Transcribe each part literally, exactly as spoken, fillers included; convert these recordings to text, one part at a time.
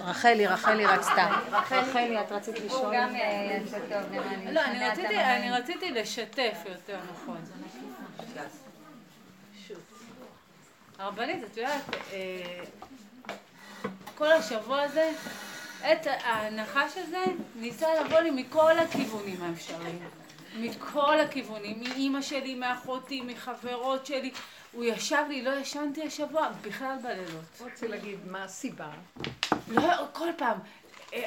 רחלי, רחלי רצתה. רחלי, את רצית לשאול? לא, אני רציתי לשתף יותר נכון. הרבנית, את יודעת, כל השבוע הזה, את ההנחש הזה ניסה לבוא לי מכל הכיוונים האפשריים. מכל הכיוונים, מאמא שלי, מאחותי, מחברות שלי. הוא ישב לי, לא ישנתי השבוע, בכלל בלילות. רוצה להגיד, מה הסיבה? לא, כל פעם,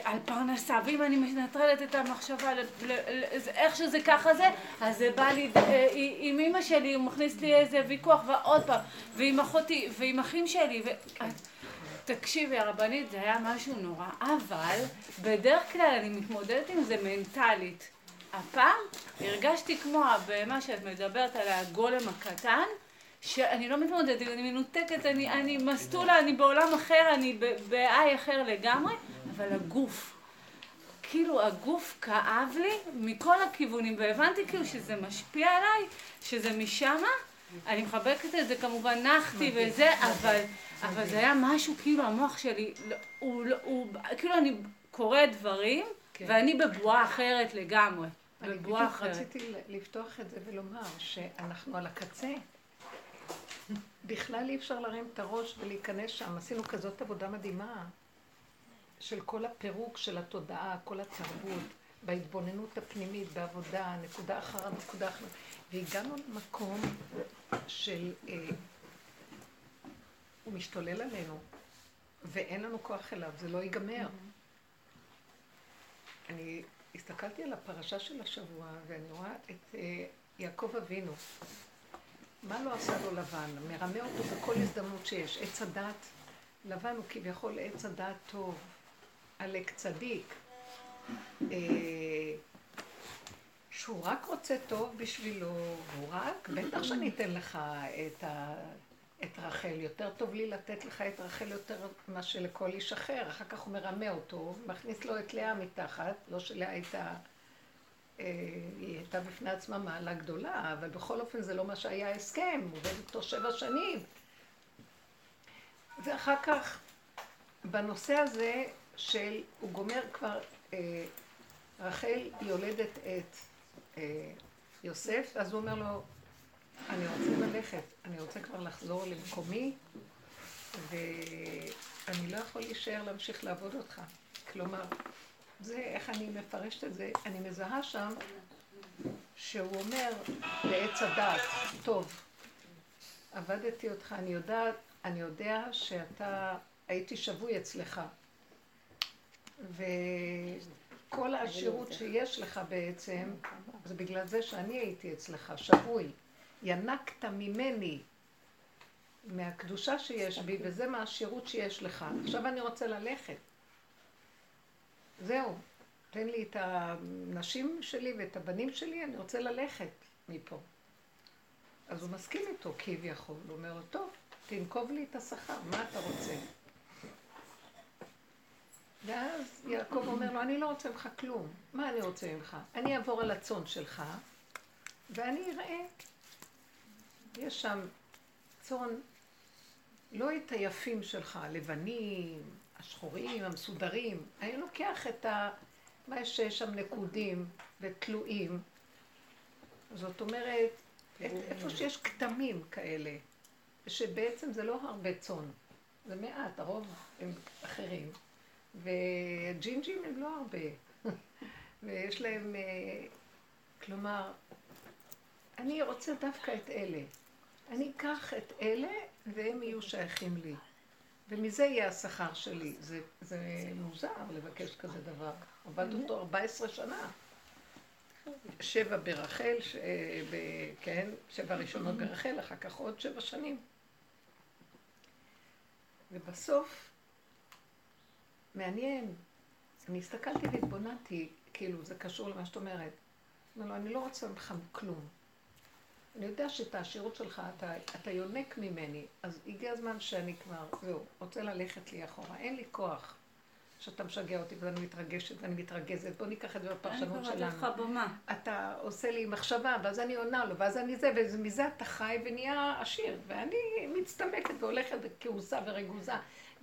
על פרנסה, ואם אני מנטרלת את המחשבה, איך שזה ככה זה, אז זה בא לי, עם אמא שלי, הוא מכניס לי איזה ויכוח, ועוד פעם, ועם אחותי, ועם אחים שלי, תקשיבי, הרבנית, זה היה משהו נורא, אבל בדרך כלל אני מתמודדת עם זה מנטלית. הפעם הרגשתי כמו הבמה שאת מדברת על הגולם הקטן, שאני לא מתמודדת, אני מנותקת, אני, אני מסתולה, אני בעולם אחר, אני בעי אחר לגמרי, אבל הגוף, כאילו הגוף כאב לי מכל הכיוונים, והבנתי כאילו שזה משפיע עליי, שזה משמה, אני מחבקת את זה, כמובן נחתי וזה, אבל, אבל זה היה משהו, כאילו המוח שלי, הוא, הוא, כאילו אני קורא דברים, ואני בבועה אחרת לגמרי, בבועה אחרת. אני רציתי לפתוח את זה ולומר שאנחנו על הקצה, בכלל אי אפשר להרים את הראש ולהיכנס שם. עשינו כזאת עבודה מדהימה של כל הפירוק של התודעה, כל התרבות, בהתבוננות הפנימית, בעבודה, נקודה אחר נקודה אחרת. והגענו למקום של... אה, הוא משתולל עלינו, ואין לנו כוח אליו, זה לא ייגמר. אני הסתכלתי על הפרשה של השבוע, ואני רואה את אה, יעקב אבינו. מה לא עשה לו לבן? מרמה אותו בכל הזדמנות שיש. עץ הדת, לבן הוא כביכול עץ הדת טוב, עלק צדיק, שהוא רק רוצה טוב בשבילו, הוא רק, בטח שאני אתן לך את, ה... את רחל, יותר טוב לי לתת לך את רחל יותר מה שלכל איש אחר, אחר כך הוא מרמה אותו, מכניס לו את לאה מתחת, לא שלאה הייתה... היא הייתה בפני עצמה מעלה גדולה, אבל בכל אופן זה לא מה שהיה הסכם, הוא עובד אותו שבע שנים. ואחר כך, בנושא הזה של, הוא גומר כבר, אה, רחל יולדת את אה, יוסף, אז הוא אומר לו, אני רוצה ללכת, אני רוצה כבר לחזור למקומי, ואני לא יכול להישאר להמשיך לעבוד אותך, כלומר, זה איך אני מפרשת את זה, אני מזהה שם שהוא אומר לעץ הדעת, טוב, עבדתי אותך, אני יודע, אני יודע שאתה הייתי שבוי אצלך, וכל העשירות שיש לך בעצם, זה בגלל זה שאני הייתי אצלך, שבוי, ינקת ממני, מהקדושה שיש בי, וזה מהעשירות שיש לך, עכשיו אני רוצה ללכת. זהו, תן לי את הנשים שלי ואת הבנים שלי, אני רוצה ללכת מפה. אז הוא מסכים איתו, כביכול. הוא אומר לו, טוב, תנקוב לי את השכר, מה אתה רוצה? ואז יעקב אומר לו, אני לא רוצה ממך כלום. מה אני רוצה ממך? אני אעבור על הצאן שלך, ואני אראה. יש שם צאן, לא את היפים שלך, לבנים, השחורים, המסודרים, אני לוקח את ה... מה יש שם נקודים ותלויים, זאת אומרת, את... איפה שיש קטמים כאלה, שבעצם זה לא הרבה צאן, זה מעט, הרוב הם אחרים, וג'ינג'ים הם לא הרבה, ויש להם, כלומר, אני רוצה דווקא את אלה, אני אקח את אלה והם יהיו שייכים לי. ומזה יהיה השכר שלי. זה, זה מוזר לבקש כזה דבר. עבד אותו ארבע עשרה שנה. שבע ברחל, ש... ב... כן, שבע ראשונות ברחל, אחר כך עוד שבע שנים. ובסוף, מעניין, אני הסתכלתי והתבוננתי, כאילו זה קשור למה שאת אומרת. אבל לא, אני לא רוצה ממך כלום. אני יודע שאת העשירות שלך, אתה, אתה יונק ממני, אז הגיע הזמן שאני כבר, זהו, רוצה ללכת לי אחורה, אין לי כוח שאתה משגע אותי ואני מתרגשת ואני מתרגזת, בוא ניקח את זה בפרשנות שלנו. אתה עושה לי מחשבה, ואז אני עונה לו, ואז אני זה, ומזה אתה חי ונהיה עשיר, ואני מצטמקת והולכת בכעוסה ורגוזה,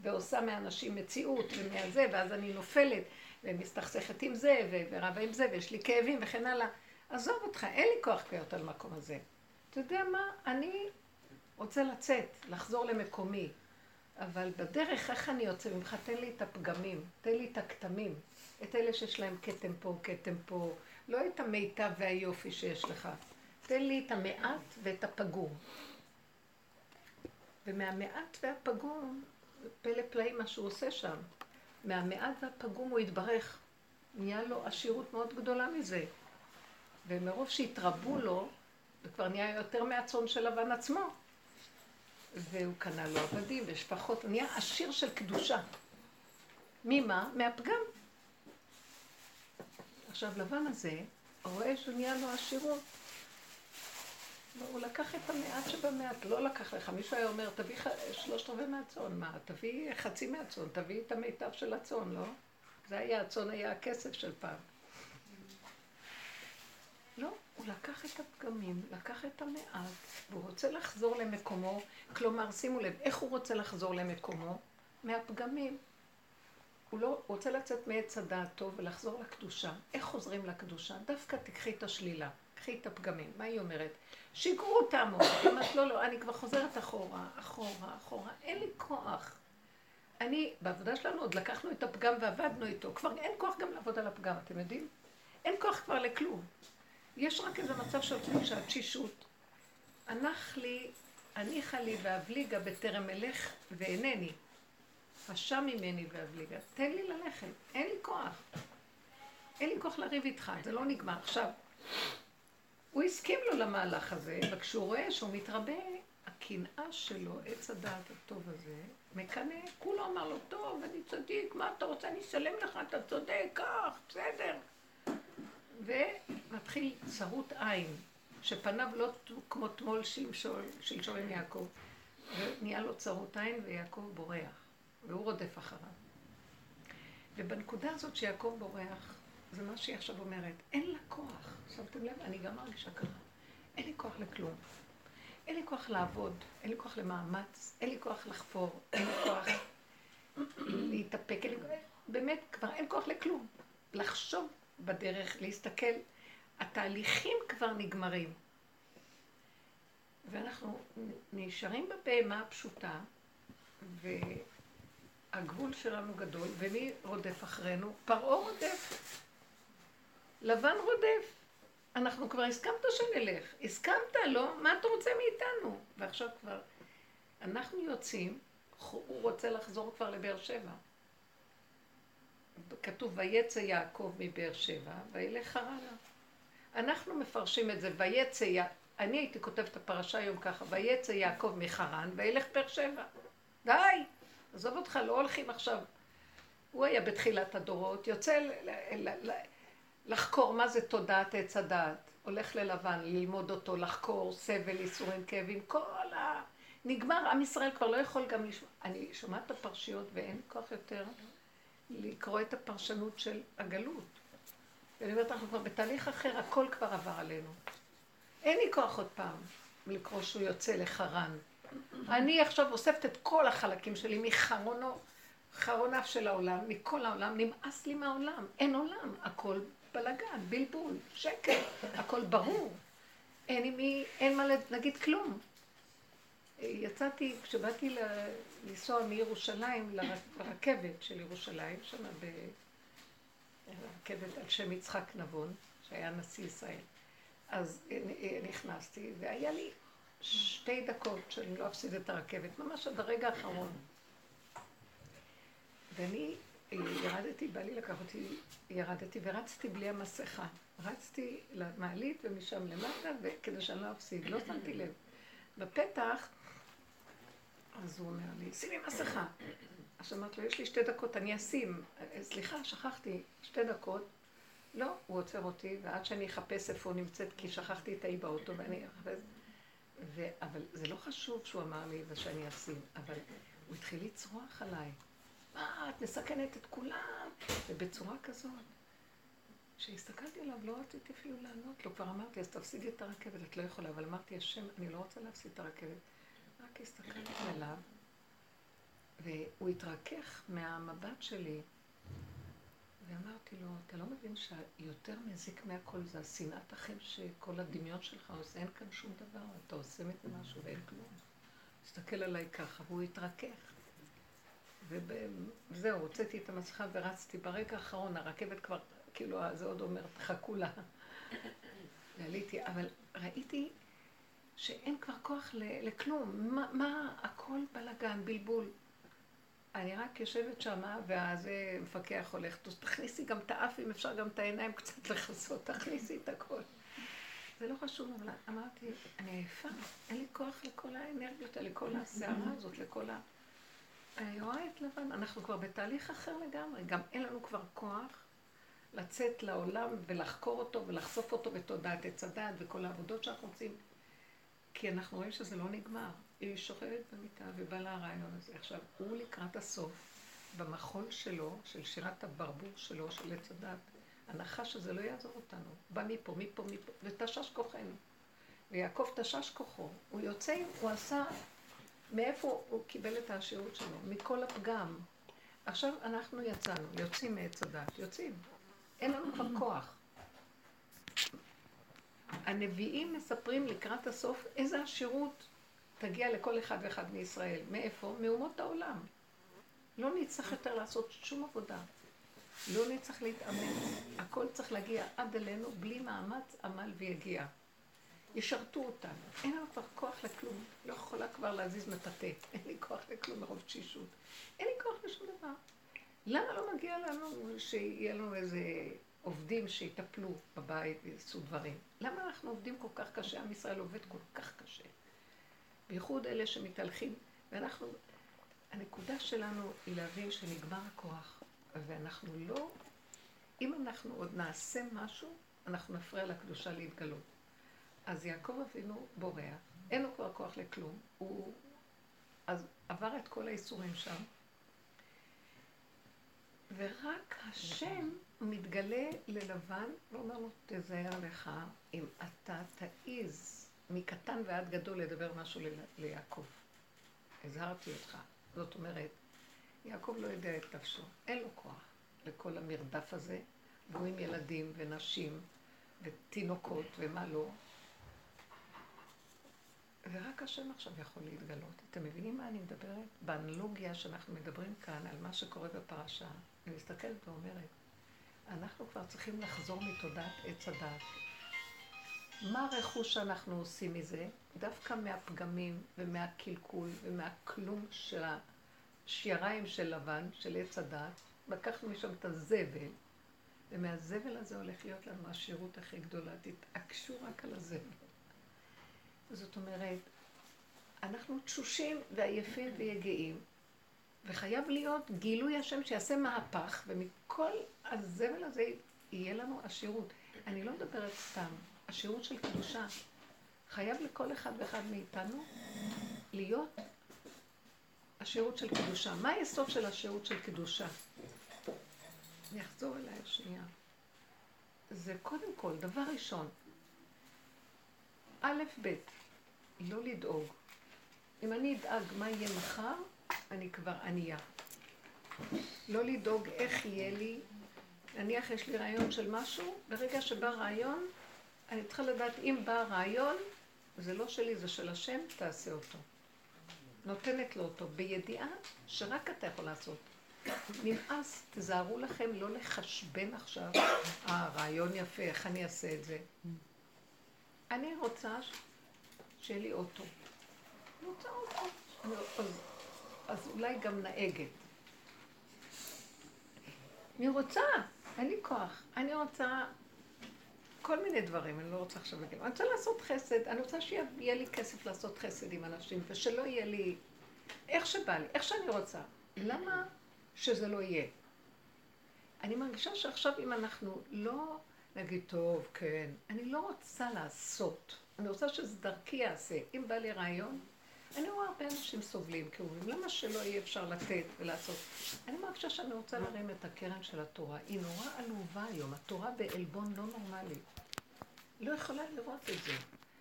ועושה מהאנשים מציאות ומהזה, ואז אני נופלת ומסתכסכת עם זה ורבה עם זה ויש לי כאבים וכן הלאה. עזוב אותך, אין לי כוח להיות על מקום הזה. אתה יודע מה? אני רוצה לצאת, לחזור למקומי, אבל בדרך איך אני יוצא ממך, תן לי את הפגמים, תן לי את הכתמים, את אלה שיש להם קטם פה, קטם פה, לא את המיטב והיופי שיש לך. תן לי את המעט ואת הפגום. ומהמעט והפגום, פלא פלאים מה שהוא עושה שם, מהמעט והפגום הוא יתברך. נהיה לו עשירות מאוד גדולה מזה. ומרוב שהתרבו לו, זה כבר נהיה יותר מהצאן של לבן עצמו. והוא קנה לו עבדים ושפחות, הוא נהיה עשיר של קדושה. ממה? מהפגם. עכשיו לבן הזה רואה שהוא נהיה לו עשירות. הוא לקח את המעט שבמעט, לא לקח לך. מישהו היה אומר, תביא שלושת רבעי מהצאן. מה? תביא חצי מהצאן, תביא את המיטב של הצאן, לא? זה היה, הצאן היה הכסף של פעם. לא, הוא לקח את הפגמים, לקח את המעט, והוא רוצה לחזור למקומו. כלומר, שימו לב, איך הוא רוצה לחזור למקומו? מהפגמים. הוא לא רוצה לצאת מעץ הדעתו ולחזור לקדושה. איך חוזרים לקדושה? דווקא תקחי את השלילה, קחי את הפגמים. מה היא אומרת? שיגרו תעמוד. אמרת, לא, לא, אני כבר חוזרת אחורה, אחורה, אחורה. אין לי כוח. אני, בעבודה שלנו עוד לקחנו את הפגם ועבדנו איתו. כבר אין כוח גם לעבוד על הפגם, אתם יודעים? אין כוח כבר לכלום. יש רק איזה מצב של תחושת תשישות. הנח לי, הניחה לי ואבליגה בטרם אלך ואינני. השם ממני ואבליגה. תן לי ללכת, אין לי כוח. אין לי כוח לריב איתך, זה לא נגמר. עכשיו, הוא הסכים לו למהלך הזה, וכשהוא רואה שהוא מתרבה, הקנאה שלו, עץ הדעת הטוב הזה, מקנה, כולו אמר לו, טוב, אני צדיק, מה אתה רוצה? אני אשלם לך, אתה צודק, כך, בסדר. ומתחיל צרות עין, שפניו לא כמו תמול שלשום עם יעקב, ונהיה לו צרות עין ויעקב בורח, והוא רודף אחריו. ובנקודה הזאת שיעקב בורח, זה מה שהיא עכשיו אומרת, אין לה כוח, שמתם לב, אני גם מרגישה ככה, אין לי כוח לכלום, אין לי כוח לעבוד, אין לי כוח למאמץ, אין לי כוח לחפור, אין לי כוח להתאפק, אין לי כוח, באמת כבר אין כוח לכלום, לחשוב, בדרך להסתכל, התהליכים כבר נגמרים. ואנחנו נשארים בפעימה הפשוטה, והגבול שלנו גדול, ומי רודף אחרינו? פרעה רודף, לבן רודף. אנחנו כבר הסכמת שנלך, הסכמת לו, מה אתה רוצה מאיתנו? ועכשיו כבר, אנחנו יוצאים, הוא רוצה לחזור כבר לבאר שבע. כתוב, ויצא יעקב מבאר שבע, וילך הרעלה. אנחנו מפרשים את זה, ויצא, אני הייתי כותבת את הפרשה היום ככה, ויצא יעקב מחרן, וילך באר שבע. די, עזוב אותך, לא הולכים עכשיו. הוא היה בתחילת הדורות, יוצא לחקור מה זה תודעת עץ הדעת, הולך ללבן, ללמוד אותו, לחקור, סבל, איסורים, כאבים, כל ה... נגמר, עם ישראל כבר לא יכול גם לשמוע. אני שומעת את הפרשיות ואין כוח יותר... לקרוא את הפרשנות של הגלות. ואני אומרת, אנחנו כבר בתהליך אחר, הכל כבר עבר עלינו. אין לי כוח עוד פעם לקרוא שהוא יוצא לחרן. אני עכשיו אוספת את כל החלקים שלי מחרונו, חרוניו של העולם, מכל העולם, נמאס לי מהעולם. אין עולם, הכל בלגן, בלבול, שקר, הכל ברור. אין, מי, אין מה להגיד כלום. יצאתי, כשבאתי לנסוע מירושלים, לרכבת של ירושלים, שם ברכבת על שם יצחק נבון, שהיה נשיא ישראל, אז נכנסתי, והיה לי שתי דקות שאני לא אפסיד את הרכבת, ממש עד הרגע האחרון. ואני ירדתי, בא לי לקח אותי, ירדתי ורצתי בלי המסכה. רצתי למעלית ומשם למטה, כדי שאני לא אפסיד, לא שמתי לב. בפתח, אז הוא אומר לי, שימי מסכה. אז אמרת לו, יש לי שתי דקות, אני אשים. סליחה, שכחתי, שתי דקות. לא, הוא עוצר אותי, ועד שאני אחפש איפה נמצאת, כי שכחתי את האי באוטו, ואני אחפש. אבל זה לא חשוב שהוא אמר לי, ושאני אשים, אבל הוא התחיל לצרוח עליי. מה, את מסכנת את כולם? ובצורה כזאת. כשהסתכלתי עליו, לא רציתי אפילו לענות לו, כבר אמרתי, אז תפסידי את הרכבת, את לא יכולה, אבל אמרתי, השם, אני לא רוצה להפסיד את הרכבת. רק הסתכלתי עליו, והוא התרכך מהמבט שלי, ואמרתי לו, אתה לא מבין שיותר מזיק מהכל זה השנאת אחים שכל הדמיון שלך עושה, אין כאן שום דבר, אתה עושה מזה משהו ואין כלום. הסתכל עליי ככה, והוא התרכך. וזהו, הוצאתי את המסכה ורצתי ברגע האחרון, הרכבת כבר, כאילו, זה עוד אומר, תחכו לה. ועליתי, אבל ראיתי שאין כבר כוח לכלום, מה, מה הכל בלגן, בלבול. אני רק יושבת שמה, והזה מפקח הולך, תכניסי גם את האף, אם אפשר גם את העיניים קצת לחסות, תכניסי את הכל. זה לא חשוב, אבל אמרתי, אני עייפה, אין לי כוח לכל האנרגיות, לכל הסערה הזאת, לכל ה... אני רואה את לבן, אנחנו כבר בתהליך אחר לגמרי, גם אין לנו כבר כוח לצאת לעולם ולחקור אותו ולחשוף אותו בתודעת הצדד וכל העבודות שאנחנו רוצים, כי אנחנו רואים שזה לא נגמר. היא שוכבת במיטה ובא לה הרעיון הזה. עכשיו, הוא לקראת הסוף, במחול שלו, של שירת הברבור שלו, של הצדד, הנחה שזה לא יעזור אותנו, בא מפה, מפה, מפה, ותשש כוחנו. ויעקב תשש כוחו, הוא יוצא, הוא עשה... מאיפה הוא קיבל את העשירות שלו? מכל הפגם. עכשיו אנחנו יצאנו, יוצאים מעץ הדת, יוצאים. אין לנו כבר כוח. הנביאים מספרים לקראת הסוף איזה עשירות תגיע לכל אחד ואחד מישראל. מאיפה? מאומות העולם. לא נצטרך יותר לעשות שום עבודה. לא נצטרך להתאמץ. הכל צריך להגיע עד אלינו בלי מאמץ, עמל ויגיע. ישרתו אותנו, אין לנו כבר כוח לכלום, לא יכולה כבר להזיז מטאטא, אין לי כוח לכלום מרוב תשישות, אין לי כוח לשום דבר. למה לא מגיע לנו שיהיה לנו איזה עובדים שיטפלו בבית ועשו דברים? למה אנחנו עובדים כל כך קשה? עם ישראל עובד כל כך קשה. בייחוד אלה שמתהלכים, ואנחנו, הנקודה שלנו היא להבין שנגמר הכוח, ואנחנו לא, אם אנחנו עוד נעשה משהו, אנחנו נפריע לקדושה להתגלות. אז יעקב אבינו בורח, אין לו כבר כוח לכלום, הוא אז עבר את כל האיסורים שם, ורק השם מתגלה ללבן ואומר לו, תזהר לך אם אתה תעיז מקטן ועד גדול לדבר משהו ל- ליעקב. הזהרתי אותך, זאת אומרת, יעקב לא יודע את נפשו, אין לו כוח לכל המרדף הזה, והוא עם ילדים ונשים ותינוקות ומה לא, ורק השם עכשיו יכול להתגלות. אתם מבינים מה אני מדברת? באנלוגיה שאנחנו מדברים כאן על מה שקורה בפרשה, אני מסתכלת ואומרת, אנחנו כבר צריכים לחזור מתודעת עץ הדעת. מה הרכוש שאנחנו עושים מזה? דווקא מהפגמים ומהקלקול ומהכלום של השיריים של לבן, של עץ הדעת, לקחנו משם את הזבל, ומהזבל הזה הולך להיות לנו השירות הכי גדולה, תתעקשו רק על הזבל. זאת אומרת, אנחנו תשושים ועייפים ויגעים, וחייב להיות גילוי השם שיעשה מהפך, ומכל הזבל הזה יהיה לנו עשירות. אני לא מדברת סתם, עשירות של קדושה. חייב לכל אחד ואחד מאיתנו להיות עשירות של קדושה. מה היסוד של עשירות של קדושה? אני אחזור אליי השנייה. זה קודם כל, דבר ראשון, א' ב', לא לדאוג. אם אני אדאג מה יהיה מחר, אני כבר ענייה. לא לדאוג איך יהיה לי. נניח יש לי רעיון של משהו, ברגע שבא רעיון, אני צריכה לדעת אם בא רעיון, זה לא שלי, זה של השם, תעשה אותו. נותנת לו אותו, בידיעה שרק אתה יכול לעשות. נמאס, תזהרו לכם לא לחשבן עכשיו, אה, רעיון יפה, איך אני אעשה את זה? אני רוצה שיהיה לי אוטו. רוצה אוטו. אז, אז אולי גם נהגת. אני רוצה, אין לי כוח. אני רוצה כל מיני דברים, אני לא רוצה עכשיו לגלל. אני רוצה לעשות חסד, אני רוצה שיהיה לי כסף לעשות חסד עם אנשים, ושלא יהיה לי איך שבא לי, איך שאני רוצה. למה שזה לא יהיה? אני מרגישה שעכשיו אם אנחנו לא... נגיד, טוב, כן, אני לא רוצה לעשות, אני רוצה שזה דרכי יעשה. אם בא לי רעיון, אני רואה הרבה אנשים סובלים, כי אומרים, למה שלא יהיה אפשר לתת ולעשות? אני מרגישה שאני רוצה להרים את הקרן של התורה, היא נורא עלובה היום, התורה בעלבון לא נורמלי. לא יכולה לראות את זה,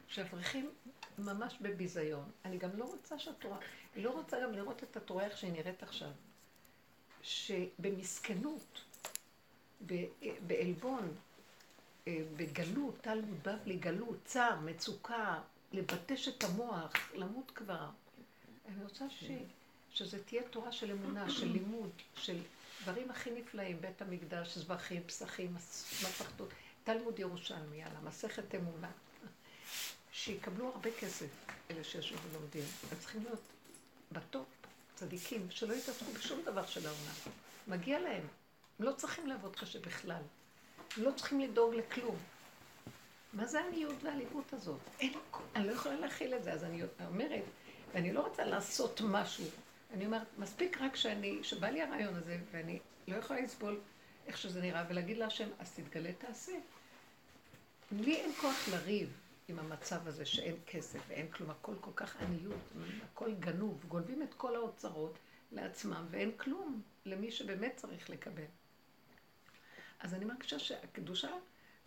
שאברכים ממש בביזיון. אני גם לא רוצה שהתורה, אני לא רוצה גם לראות את התורה איך שהיא נראית עכשיו. שבמסכנות, בעלבון, בגלות, תלמוד בבלי, גלות, צער, מצוקה, לבטש את המוח, למות כבר. אני רוצה ש... שזה תהיה תורה של אמונה, של לימוד, של דברים הכי נפלאים, בית המקדש, זבחים, פסחים, מפחתות, תלמוד ירושלמי, יאללה, מסכת אמונה. שיקבלו הרבה כסף, אלה שישו ולומדים. הם צריכים להיות בטופ, צדיקים, שלא יתעסקו בשום דבר של העונה. מגיע להם. הם לא צריכים לעבוד קשה בכלל. הם לא צריכים לדאוג לכלום. מה זה הניות והליבות הזאת? אין, אני לא יכולה להכיל את זה, אז אני אומרת, ואני לא רוצה לעשות משהו. אני אומרת, מספיק רק שאני, שבא לי הרעיון הזה, ואני לא יכולה לסבול איך שזה נראה, ולהגיד להשם, אז תתגלה, תעשה. לי אין כוח לריב עם המצב הזה שאין כסף, ואין כלום, הכל כל כך עניות, הכל גנוב, גונבים את כל האוצרות לעצמם, ואין כלום למי שבאמת צריך לקבל. אז אני מרגישה שהקדושה,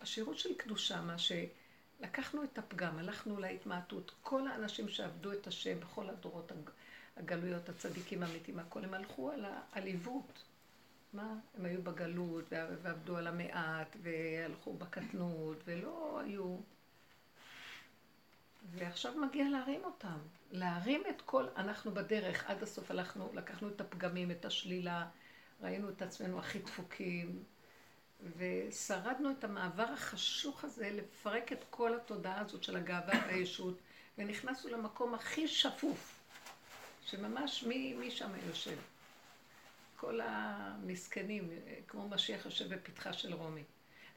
השירות של קדושה, מה שלקחנו את הפגם, הלכנו להתמעטות, כל האנשים שעבדו את השם בכל הדורות הגלויות, הצדיקים האמיתים, הכל, הם הלכו על העליבות. מה? הם היו בגלות, ועבדו על המעט, והלכו בקטנות, ולא היו... ועכשיו מגיע להרים אותם, להרים את כל, אנחנו בדרך, עד הסוף הלכנו, לקחנו את הפגמים, את השלילה, ראינו את עצמנו הכי דפוקים, ושרדנו את המעבר החשוך הזה לפרק את כל התודעה הזאת של הגאווה והישות, ונכנסנו למקום הכי שפוף, שממש מי, מי שם יושב? כל המסכנים, כמו משיח יושב בפתחה של רומי,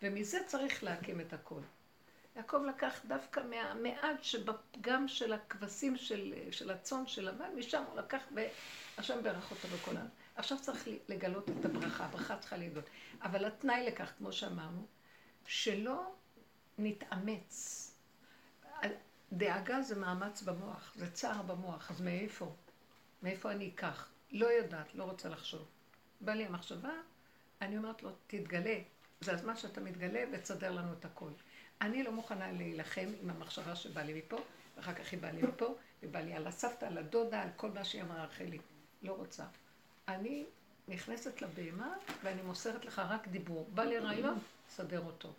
ומזה צריך להקים את הכל. יעקב לקח דווקא מהמעט שבפגם של הכבשים של, של הצון של לבן, משם הוא לקח והשם ברך אותו בכל העם. עכשיו צריך לגלות את הברכה, הברכה צריכה לגלות. אבל התנאי לכך, כמו שאמרנו, שלא נתאמץ. דאגה זה מאמץ במוח, זה צער במוח, אז מאיפה? מאיפה אני אקח? לא יודעת, לא רוצה לחשוב. בא לי המחשבה, אני אומרת לו, תתגלה. זה הזמן שאתה מתגלה ותסדר לנו את הכל. אני לא מוכנה להילחם עם המחשבה שבא לי מפה, ואחר כך היא באה לי מפה, ובא לי על הסבתא, על הדודה, על כל מה שהיא אמרה רחלי. לא רוצה. אני נכנסת לבהמה, ואני מוסרת לך רק דיבור. בא לי רעיון, סדר אותו.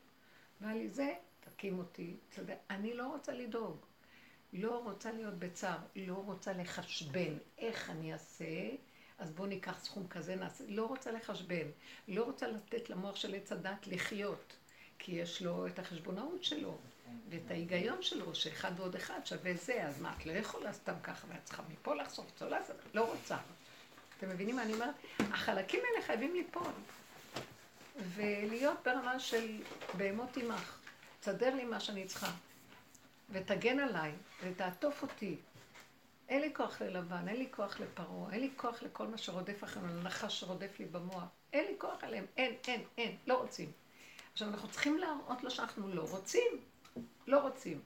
בא לי זה, תקים אותי, סדר. אני לא רוצה לדאוג. לא רוצה להיות בצער, לא רוצה לחשבן איך אני אעשה, אז בוא ניקח סכום כזה, נעשה. לא רוצה לחשבן, לא רוצה לתת למוח של עץ הדת לחיות. כי יש לו את החשבונאות שלו, ואת ההיגיון שלו, שאחד ועוד אחד שווה זה, אז מה, את לא יכולה סתם ככה, ואת צריכה מפה לחסוך, צולה, אז את לא רוצה. אתם מבינים מה אני אומרת? החלקים האלה חייבים ליפול, ולהיות ברמה של בהמות אימך, תסדר לי מה שאני צריכה, ותגן עליי, ותעטוף אותי. אין לי כוח ללבן, אין לי כוח לפרעה, אין לי כוח לכל מה שרודף אחרינו, לנחש שרודף לי במוח, אין לי כוח עליהם, אין, אין, אין, לא רוצים. עכשיו, אנחנו צריכים להראות לו שאנחנו לא רוצים, לא רוצים.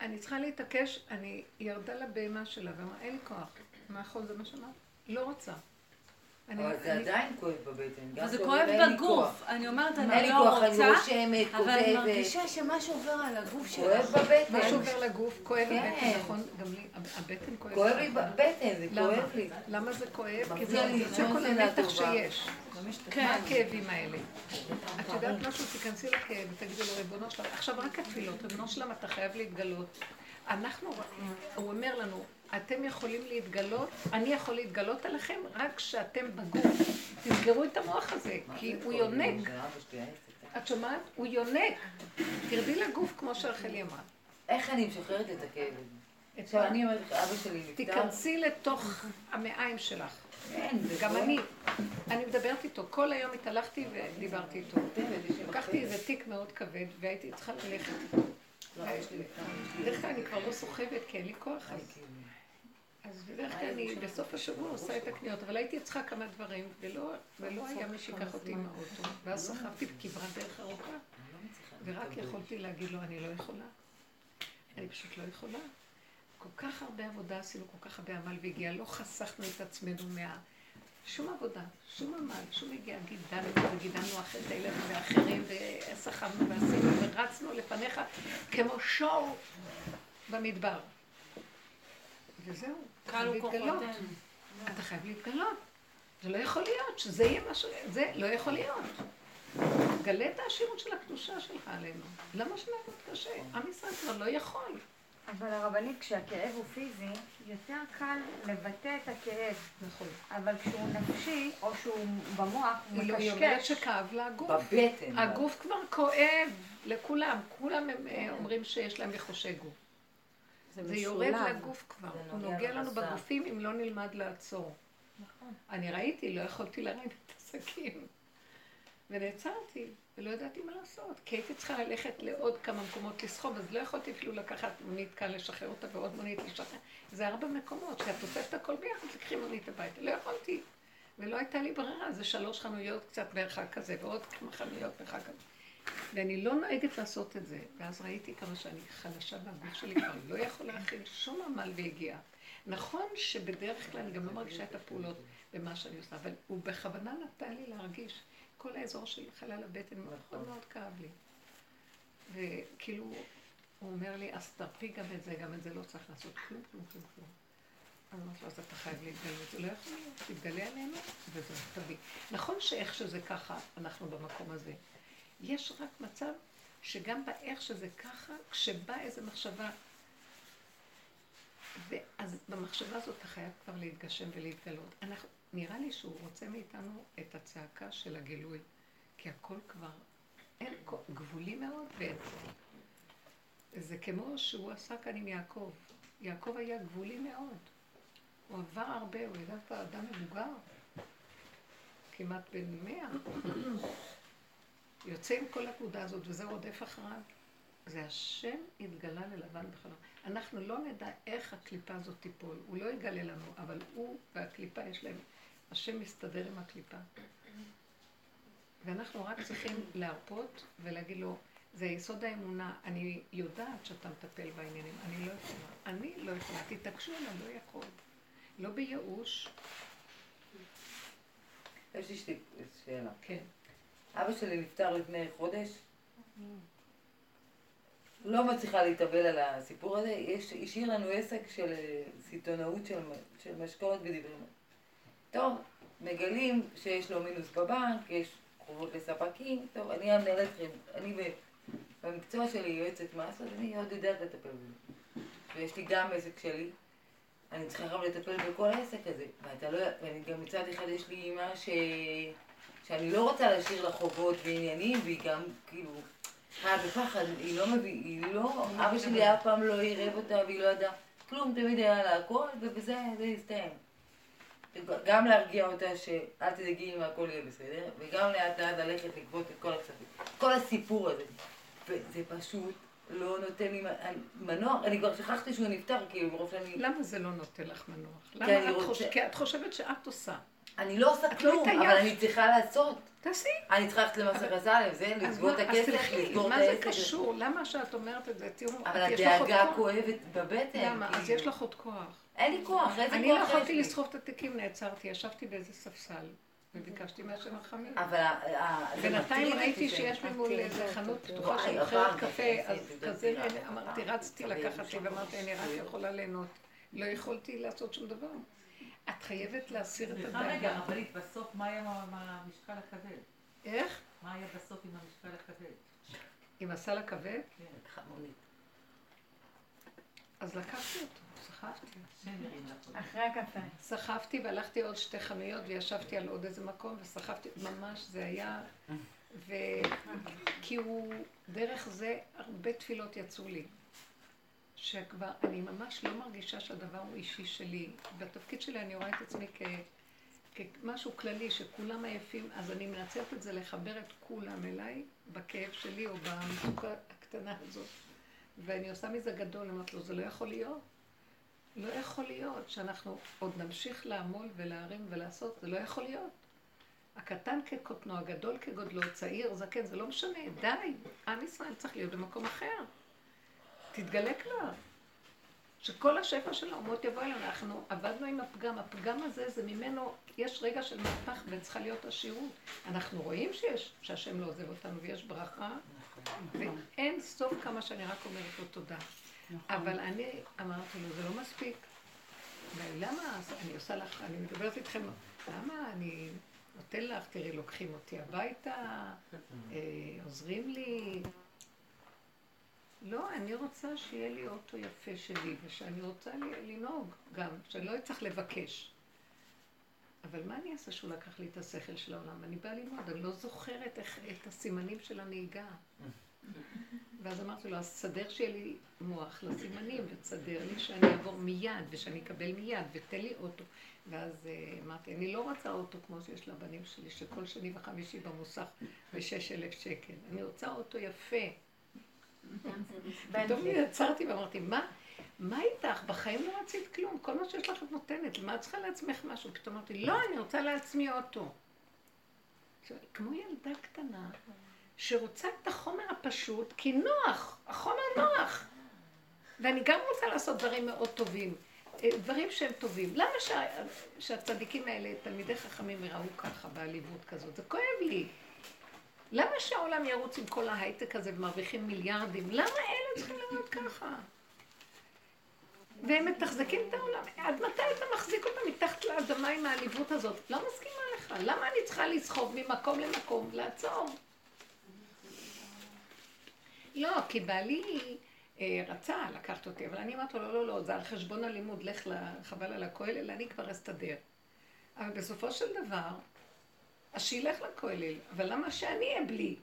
אני צריכה להתעקש, אני ירדה לבהמה שלה, ואמרה, אין לי כוח. מה יכול זה מה שאמרת? לא רוצה. אבל זה עדיין כואב בבטן. זה כואב בגוף. אני אומרת, אני לא רוצה, אבל אני מרגישה שמה שעובר על הגוף שלך. כואב בבטן. מה שעובר לגוף, כואב בבטן, נכון? גם לי, הבטן כואב. כואב לי בבטן, זה כואב לי. למה זה כואב? כי זה כל הנתח שיש. מה הכאבים האלה? את יודעת משהו, תיכנסי לכאב ותגידי לו, ריבונו שלם, עכשיו רק התפילות, ריבונו שלם, אתה חייב להתגלות. אנחנו, הוא אומר לנו, אתם יכולים להתגלות, אני יכול להתגלות עליכם רק כשאתם בגוף. תסגרו את המוח הזה, כי הוא יונק. את שומעת? הוא יונק. תרדי לגוף כמו שרחלי אמרה. איך אני משחררת את הכאב? עכשיו אני אומרת, אבא שלי נפטר. תיכנסי לתוך המעיים שלך. גם אני. אני מדברת איתו. כל היום התהלכתי ודיברתי איתו. לקחתי איזה תיק מאוד כבד והייתי צריכה ללכת איתו. בדרך כלל אני כבר לא סוחבת, כי אין לי כוח, אז בדרך כלל אני בסוף השבוע עושה את הקניות, אבל הייתי צריכה כמה דברים, ולא היה מי שיקח אותי עם האוטו, ואז סחבתי כברת דרך ארוכה, ורק יכולתי להגיד לו, אני לא יכולה, אני פשוט לא יכולה. כל כך הרבה עבודה עשינו, כל כך הרבה עמל והגיעה, לא חסכנו את עצמנו שום עבודה, שום עמל, שום הגיעה, גידלנו וגידלנו אחרי את הילדים ואחרים, וסחבנו ועשינו ורצנו לפניך כמו שור במדבר. וזהו, קל להתגלות. אתה חייב להתגלות. זה לא יכול להיות, שזה יהיה משהו, זה לא יכול להיות. גלה את העשירות של הקדושה שלך עלינו. למה שלנו קשה? עם ישראל כבר לא יכול. אבל הרבנית, כשהכאב הוא פיזי, יותר קל לבטא את הכאב. נכון. אבל כשהוא נפשי, או שהוא במוח, הוא מקשקש. היא אומרת שכאב לה הגוף. בבטן. הגוף כבר כואב לכולם. כולם אומרים שיש להם יחושי גוף. זה יורד לגוף כבר. הוא נוגע לנו בגופים אם לא נלמד לעצור. נכון. אני ראיתי, לא יכולתי להרים את הסכין. ונעצרתי, ולא ידעתי מה לעשות, כי הייתי צריכה ללכת לעוד כמה מקומות לסחוב, אז לא יכולתי אפילו לקחת מונית כאן לשחרר אותה ועוד מונית לשחרר. זה ארבע מקומות, כשאת אוספת הכל ביחד, לקחי מונית הביתה. לא יכולתי, ולא הייתה לי ברירה, זה שלוש חנויות קצת מרחק כזה, ועוד כמה חנויות מרחק כזה. ואני לא נוהגת לעשות את זה, ואז ראיתי כמה שאני חלשה בגוף שלי, כבר לא יכולה להכין שום עמל והגיעה. נכון שבדרך כלל אני גם לא מרגישה את הפעולות במה שאני עושה, אבל הוא בכוונה נתן לי להרגיש. כל האזור של חלל הבטן מאוד מאוד כאב לי. וכאילו, הוא אומר לי, אז תרפי גם את זה, גם את זה לא צריך לעשות כלום, כלום, כלום, כלום. אני אומרת לו, אז אתה חייב להתגלות, זה לא יכול להיות, תתגלה עלינו, וזה תביא. נכון שאיך שזה ככה, אנחנו במקום הזה. יש רק מצב שגם באיך שזה ככה, כשבא איזו מחשבה, ואז במחשבה הזאת אתה חייב כבר להתגשם ולהתגלות. אנחנו... נראה לי שהוא רוצה מאיתנו את הצעקה של הגילוי, כי הכל כבר אין גבולי מאוד בעצם. זה כמו שהוא עשה כאן עם יעקב. יעקב היה גבולי מאוד. הוא עבר הרבה, הוא ידע כבר אדם מבוגר, כמעט בן מאה. יוצא עם כל התמודה הזאת, וזה רודף אחריו. זה השם התגלה ללבן בחלום. אנחנו לא נדע איך הקליפה הזאת תיפול. הוא לא יגלה לנו, אבל הוא והקליפה יש להם. השם מסתדר עם הקליפה. ואנחנו רק צריכים להרפות ולהגיד לו, זה יסוד האמונה, אני יודעת שאתה מטפל בעניינים, אני לא יכולה. אני לא יכולה, תתעקשו עליו, לא יכול. לא בייאוש. יש לי שתי שאלה. כן. אבא שלי נפטר לפני חודש. לא מצליחה להתאבל על הסיפור הזה, יש, השאיר לנו עסק של סיטונאות של, של משקורת בדברים. טוב, מגלים שיש לו מינוס בבנק, יש חובות לספקים, טוב, אני המנהלת, אני במקצוע שלי יועצת מס, אז אני עוד יודעת לטפל בזה. ויש לי גם עסק שלי, אני צריכה גם לטפל בכל העסק הזה, ואתה לא, ואני גם מצד אחד יש לי אמא ש... שאני לא רוצה להשאיר לה חובות ועניינים, והיא גם כאילו... אה, בפחד, היא לא מביא, היא לא, אבא שלי אף פעם לא עירב אותה והיא לא ידעה כלום, תמיד היה לה הכל, ובזה זה הסתיים. גם להרגיע אותה שאל תדאגי אם הכל יהיה בסדר, וגם לאט לאט ללכת לגבות את כל הכספים. כל הסיפור הזה, וזה פשוט לא נותן לי מנוח, אני כבר שכחתי שהוא נפטר, כאילו ברוב שאני... למה זה לא נותן לך מנוח? כי את חושבת שאת עושה. אני לא עושה כלום, אבל אני צריכה לעשות. תעשי. אני צריכה ללכת למס הכנסה, לזה, לסגור את הכסף, לסגור את העסק. מה זה קשור? למה שאת אומרת את זה? אבל הדאגה כואבת בבטן. למה? אז יש לך עוד כוח. אין לי כוח, איזה כוח יש לי. אני לא יכולתי לסחוב את התיקים, נעצרתי, ישבתי באיזה ספסל, וביקשתי מהשם החמים. אבל... בינתיים ראיתי שיש ממול איזו חנות פתוחה שמוכרת קפה, אז כזה אמרתי, רצתי לקחת לי, ואמרתי, אני רק יכולה ליהנות. לא יכולתי לעשות שום דבר. את חייבת להסיר את הדאגה. רגע, אבל בסוף מה היה עם המשקל הכבד? איך? מה היה בסוף עם המשקל הכבד? עם הסל הכבד? כן, חמונית. אז לקחתי אותו, סחפתי. אחרי הקפה. סחפתי והלכתי עוד שתי חנויות וישבתי על עוד איזה מקום וסחפתי, ממש זה היה... כי הוא, דרך זה הרבה תפילות יצאו לי. שכבר אני ממש לא מרגישה שהדבר הוא אישי שלי. בתפקיד שלי אני רואה את עצמי כ... כמשהו כללי שכולם עייפים, אז אני מנצלת את זה לחבר את כולם אליי בכאב שלי או במצוקה הקטנה הזאת. ואני עושה מזה גדול, אמרת לו, זה לא יכול להיות. לא יכול להיות שאנחנו עוד נמשיך לעמול ולהרים ולעשות, זה לא יכול להיות. הקטן כקוטנו, הגדול כגודלו, צעיר, זקן, זה לא משנה, די. עם ישראל צריך להיות במקום אחר. תתגלה כבר, שכל השפע של האומות יבוא אלינו, אנחנו עבדנו עם הפגם, הפגם הזה זה ממנו, יש רגע של מהפך וצריכה להיות השירות. אנחנו רואים שיש, שהשם לא עוזב אותנו ויש ברכה, ואין סוף כמה שאני רק אומרת לו תודה. אבל אני אמרתי לו, זה לא מספיק. למה אני עושה לך, אני מדברת איתכם, למה אני נותן לך, תראי, לוקחים אותי הביתה, עוזרים לי. לא, אני רוצה שיהיה לי אוטו יפה שלי, ושאני רוצה לנהוג גם, שאני לא צריך לבקש. אבל מה אני אעשה שהוא לקח לי את השכל של העולם? אני באה ללמוד, אני לא זוכרת את הסימנים של הנהיגה. ואז אמרתי לו, אז סדר שיהיה לי מוח לסימנים, וסדר לי שאני אעבור מיד, ושאני אקבל מיד, ותן לי אוטו. ואז אמרתי, אני לא רוצה אוטו כמו שיש לבנים שלי, שכל שני וחמישי במוסך בשש אלף שקל. אני רוצה אוטו יפה. פתאום יצרתי ואמרתי, מה? מה איתך? בחיים לא רצית כלום, כל מה שיש לך את נותנת, מה את צריכה לעצמך משהו? פתאום אמרתי, לא, אני רוצה לעצמי אותו. כמו ילדה קטנה, שרוצה את החומר הפשוט, כי נוח, החומר נוח. ואני גם רוצה לעשות דברים מאוד טובים, דברים שהם טובים. למה שהצדיקים האלה, תלמידי חכמים, יראו ככה, בעליבות כזאת? זה כואב לי. למה שהעולם ירוץ עם כל ההייטק הזה ומרוויחים מיליארדים? למה אלה צריכים לראות ככה? והם מתחזקים את העולם. עד מתי אתה מחזיק אותם מתחת לאדמה עם העליבות הזאת? לא מסכימה לך. למה אני צריכה לסחוב ממקום למקום, לעצור? לא, כי בעלי אה, רצה לקחת אותי, אבל אני אמרת לו, לא, לא, לא, זה על חשבון הלימוד, לך לחבל על הכולל, אני כבר אסתדר. אבל בסופו של דבר, השילך לכולל, אבל למה שאני אהיה בלי?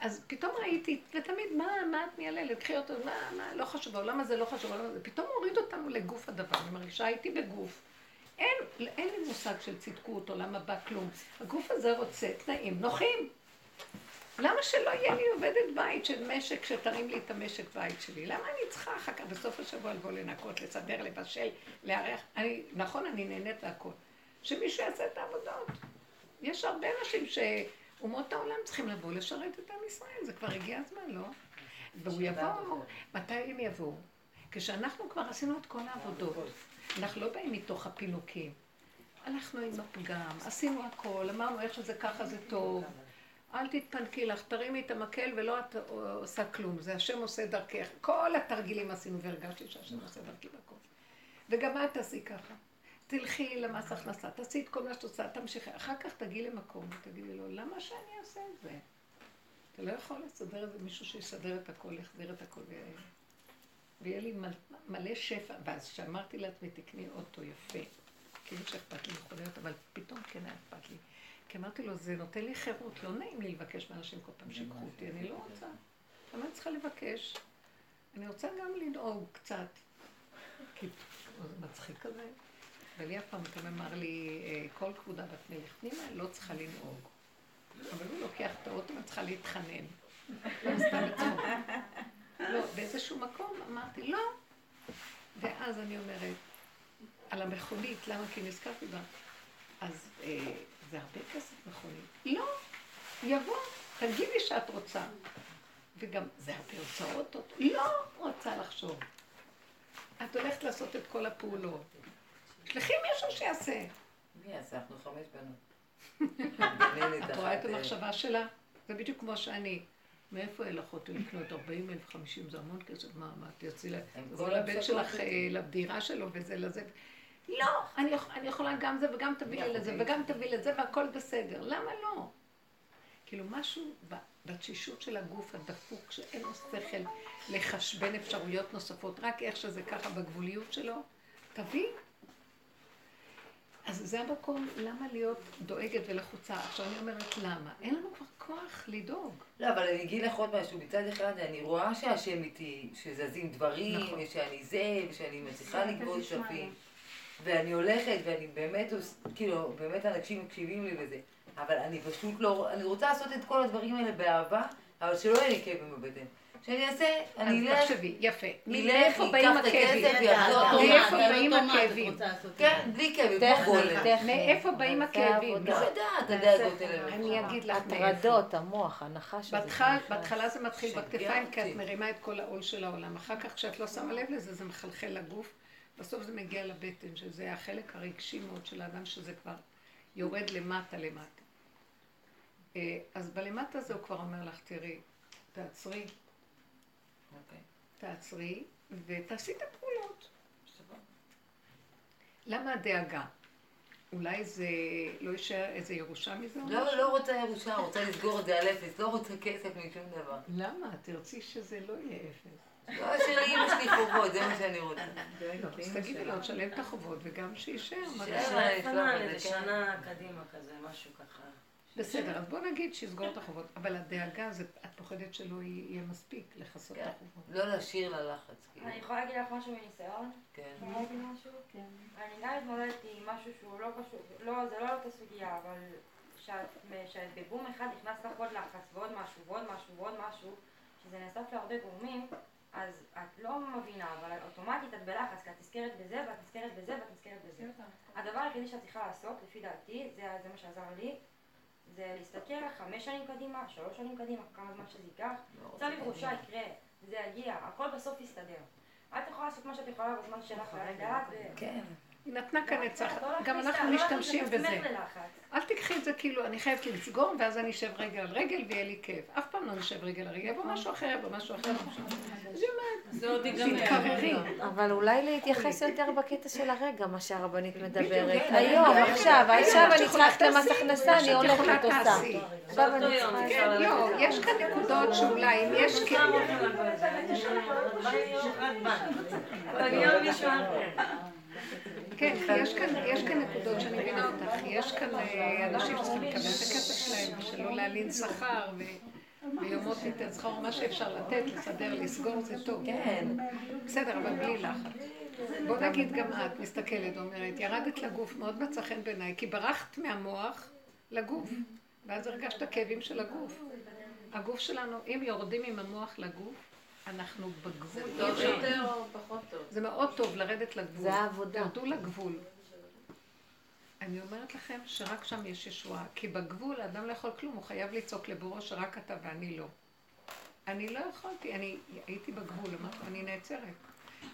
אז פתאום ראיתי, ותמיד, מה, מה את מייללת? קחי אותו, מה, מה, לא חשוב, העולם הזה לא חשוב, העולם הזה. פתאום הוריד אותנו לגוף הדבר, אני מרגישה, הייתי בגוף. אין, אין לי מושג של צדקות, עולם הבא, כלום. הגוף הזה רוצה תנאים נוחים. למה שלא יהיה לי עובדת בית של משק, שתרים לי את המשק בית שלי? למה אני צריכה אחר כך בסוף השבוע לבוא לנקות, לסדר, לבשל, לארח? אני, נכון, אני נהנית להכל. שמישהו יעשה את העבודות. יש הרבה אנשים שאומות העולם צריכים לבוא לשרת את עם ישראל. זה כבר הגיע הזמן, לא? והוא יבוא. מתי הם יבואו? כשאנחנו כבר עשינו את כל העבודות. אנחנו לא באים מתוך הפינוקים. הלכנו עם הפגם, עשינו הכל, אמרנו איך שזה ככה זה טוב. אל תתפנקי לך, תרימי את המקל ולא את עושה כלום. זה השם עושה דרכך. כל התרגילים עשינו והרגשתי שהשם עושה דרכי בכל. וגם מה תעשי ככה? תלכי למס הכנסה, תעשי את כל מה שתוצאה, תמשיכי. אחר כך תגיעי למקום ותגידי לו, למה שאני אעשה את זה? אתה לא יכול לסדר את זה, מישהו שיסדר את הכל, יחזיר את הכל. ויהיה לי מלא שפע. ואז כשאמרתי לעצמי, תקני אוטו יפה. כאילו שאכפת לי מכוניות, אבל פתאום כן אכפת לי. כי אמרתי לו, זה נותן לי חירות, לא נעים לי לבקש מאנשים כל פעם שיקחו אותי, אני לא רוצה. למה אני צריכה לבקש? אני רוצה גם לנהוג קצת. כי זה מצחיק כזה. אבל יפה, אתה אמר לי, כל כבודה בת מלך פנימה לא צריכה לנהוג. אבל הוא לוקח את האוטו, אני צריכה להתחנן. לא סתם עצמו. לא, באיזשהו מקום אמרתי, לא. ואז אני אומרת, על המכונית, למה? כי נזכרתי בה. אז זה הרבה כסף מכונית. לא, יבוא, תגידי שאת רוצה. וגם זה הרבה הוצאות, לא רוצה לחשוב. את הולכת לעשות את כל הפעולות. שלחי מישהו שיעשה. מי יעשה? אנחנו חמש בנות. את רואה את המחשבה שלה? זה בדיוק כמו שאני. מאיפה הלכות לקנות ארבעים אלף, חמישים זה המון כסף, מה, מה, תיוציא לה, כל הבן שלך לבדירה שלו וזה לזה. לא, אני יכולה גם זה וגם תביא לי לזה וגם תביא לזה והכל בסדר. למה לא? כאילו משהו בתשישות של הגוף הדפוק, שאין לו שכל לחשבן אפשרויות נוספות, רק איך שזה ככה בגבוליות שלו, תביא. אז זה המקום, למה להיות דואגת ולחוצה? עכשיו אני אומרת למה? אין לנו כבר כוח לדאוג. לא, אבל אני אגיד לך עוד משהו, מצד אחד אני רואה שהשם איתי, שזזים דברים, נכון. שאני זה, ושאני מצליחה לגבות שפים, ואני הולכת, ואני באמת, כאילו, באמת אנשים מקשיבים לי וזה, אבל אני פשוט לא, אני רוצה לעשות את כל הדברים האלה באהבה, אבל שלא יהיה לי כאב עם הבטן. שאני אעשה, אני אלך... תחשבי, יפה. מאיפה באים הכאבים? מאיפה באים הכאבים? כן, בלי כאבים, בגולת. מאיפה באים הכאבים? לא יודעת, הדאגות אליהם. אני אגיד לך מאיפה. הטרדות, המוח, הנחה שזה... בהתחלה זה מתחיל בכתפיים, כי את מרימה את כל העול של העולם. אחר כך, כשאת לא שמה לב לזה, זה מחלחל לגוף. בסוף זה מגיע לבטן, שזה החלק הרגשי מאוד של האדם, שזה כבר יורד למטה למטה. אז בלמטה זה הוא כבר אומר לך, תראי, תעצרי, תעצרי ותעשי את הפעולות. למה הדאגה? אולי זה לא יישאר איזה ירושה מזה? לא, לא רוצה ירושה, רוצה לסגור את זה על אפס, לא רוצה כסף משום דבר. למה? תרצי שזה לא יהיה אפס. לא, שאימא שלי חובות, זה מה שאני רוצה. אז תגידי לו, תשלם את החובות וגם שישאר. שישאר לפנה לשנה קדימה כזה, משהו ככה. בסדר, אז בוא נגיד שיסגור את החובות, אבל הדאגה, את פוחדת שלא יהיה מספיק לחסות את החובות. לא להשאיר ללחץ. אני יכולה להגיד לך משהו מניסיון? כן. אני גם התמודדתי עם משהו שהוא לא פשוט, לא, זה לא אותה סוגיה, אבל כשאת בבום אחד נכנס לך עוד לחץ ועוד משהו ועוד משהו ועוד משהו, שזה נאסף להרבה גורמים, אז את לא מבינה, אבל אוטומטית את בלחץ, כי את נזכרת בזה ואת נזכרת בזה ואת נזכרת בזה. הדבר היחידי שאת צריכה לעשות, לפי דעתי, זה מה שעזר לי, זה להסתכל חמש שנים קדימה, שלוש שנים קדימה, כמה זמן שזה ייקח. צו ירושה יקרה, זה יגיע, הכל בסוף יסתדר. את יכולה לעשות מה שאת יכולה בזמן שלך, לדעת ו... כן. היא נתנה כאן עצה, גם אנחנו משתמשים בזה. אל תקחי את זה כאילו, אני חייבת לסגור, ואז אני אשב רגל על רגל ויהיה לי כאב. אף פעם לא נשב רגל על רגל, או משהו אחר, או משהו אחר. זה עוד יגמר. אבל אולי להתייחס יותר בקטע של הרגע, מה שהרבנית מדברת. היום, עכשיו, עכשיו אני צריכה למס הכנסה, אני הולכת לתוסה. יש כאן נקודות שאולי, אם יש כאב. כן, יש כאן נקודות שאני מבינה אותך, יש כאן אנשים שצריכים לקבל את הכסף שלהם, שלא להלין שכר, ויומות ניתן שכר, מה שאפשר לתת, לסדר, לסגור, זה טוב. כן. בסדר, אבל בלי לחץ. בוא נגיד גם את מסתכלת, אומרת, ירדת לגוף, מאוד מצא חן בעיניי, כי ברחת מהמוח לגוף, ואז הרגשת הכאבים של הגוף. הגוף שלנו, אם יורדים עם המוח לגוף, אנחנו בגבול. זה טוב יותר או פחות טוב? זה מאוד טוב לרדת לגבול. זה העבודה. תרדו לגבול. אני אומרת לכם שרק שם יש ישועה, כי בגבול האדם לא יכול כלום, הוא חייב לצעוק לבורו שרק אתה ואני לא. אני לא יכולתי, אני הייתי בגבול, אמרתי, אני נעצרת.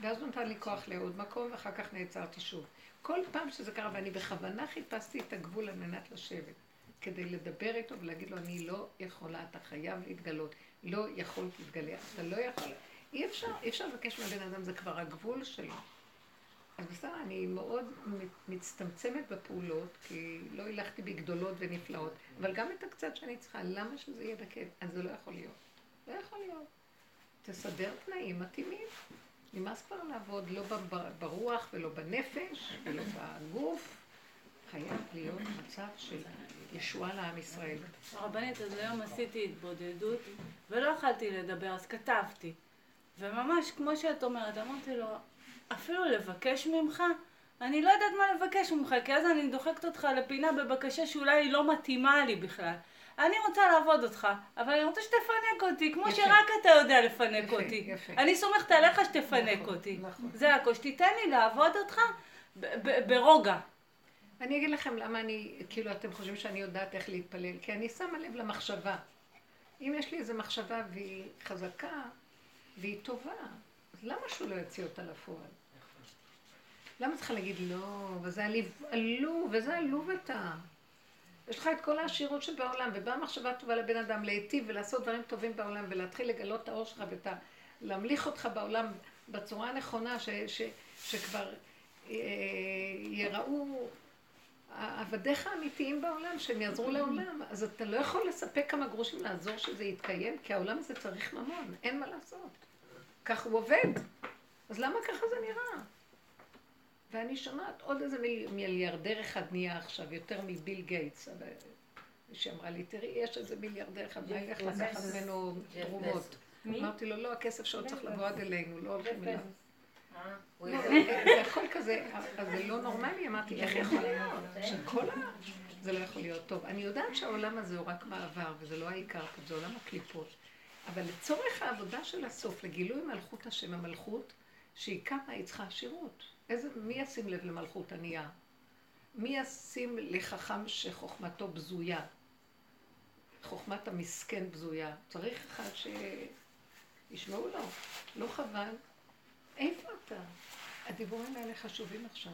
ואז נתן לי כוח לעוד מקום, ואחר כך נעצרתי שוב. כל פעם שזה קרה, ואני בכוונה חיפשתי את הגבול על מנת לשבת, כדי לדבר איתו ולהגיד לו, אני לא יכולה, אתה חייב להתגלות. לא יכול להתגלח, אתה לא יכול. אי אפשר, אי אפשר לבקש מהבן אדם, זה כבר הגבול שלו. אז בסדר, אני מאוד מצטמצמת בפעולות, כי לא הלכתי בגדולות ונפלאות, אבל גם את הקצת שאני צריכה, למה שזה יהיה בכיף? אז זה לא יכול להיות. לא יכול להיות. תסדר תנאים מתאימים. נמאס כבר לעבוד לא ברוח ולא בנפש ולא בגוף. חייב להיות מצב של ישועה לעם ישראל. הרבנית, אז היום עשיתי התבודדות ולא יכלתי לדבר, אז כתבתי. וממש כמו שאת אומרת, אמרתי לו, אפילו לבקש ממך, אני לא יודעת מה לבקש ממך, כי אז אני דוחקת אותך לפינה בבקשה שאולי היא לא מתאימה לי בכלל. אני רוצה לעבוד אותך, אבל אני רוצה שתפנק אותי, כמו יפה. שרק אתה יודע לפנק יפה, אותי. יפה. אני סומכת עליך שתפנק נכון, אותי. נכון. זה הכל, שתיתן לי לעבוד אותך ב- ב- ברוגע. אני אגיד לכם למה אני, כאילו אתם חושבים שאני יודעת איך להתפלל, כי אני שמה לב למחשבה. אם יש לי איזו מחשבה והיא חזקה והיא טובה, אז למה שהוא לא יוציא אותה לפועל? למה צריכה להגיד לא, וזה עלוב, וזה עלוב אתה. יש לך את כל העשירות שבעולם, ובאה מחשבה טובה לבן אדם להיטיב ולעשות דברים טובים בעולם, ולהתחיל לגלות את האור שלך ולהמליך אותך בעולם בצורה הנכונה ש, ש, שכבר אה, יראו... העבדיך האמיתיים בעולם, שהם יעזרו לעולם, אז אתה לא יכול לספק כמה גרושים לעזור שזה יתקיים, כי העולם הזה צריך ממון, אין מה לעשות. כך הוא עובד, אז למה ככה זה נראה? ואני שומעת עוד איזה מיליארדר אחד נהיה עכשיו, יותר מביל גייטס, שאמרה לי, תראי, יש איזה מיליארדר אחד, מה ילך לקחת ממנו תרומות? אמרתי לו, לא, הכסף שעוד צריך לבוא עד אלינו, לא הולכים אליו. זה הכל כזה, אז זה לא נורמלי, אמרתי, איך יכול להיות? שכל ה... זה לא יכול להיות טוב. אני יודעת שהעולם הזה הוא רק מעבר, וזה לא העיקר, זה עולם הקליפות. אבל לצורך העבודה של הסוף, לגילוי מלכות השם, המלכות, שהיא כמה היא צריכה עשירות. איזה, מי ישים לב למלכות ענייה? מי ישים לחכם שחוכמתו בזויה? חוכמת המסכן בזויה. צריך אחד שישמעו לו. לא חבל. איפה אתה? הדיבורים האלה חשובים עכשיו.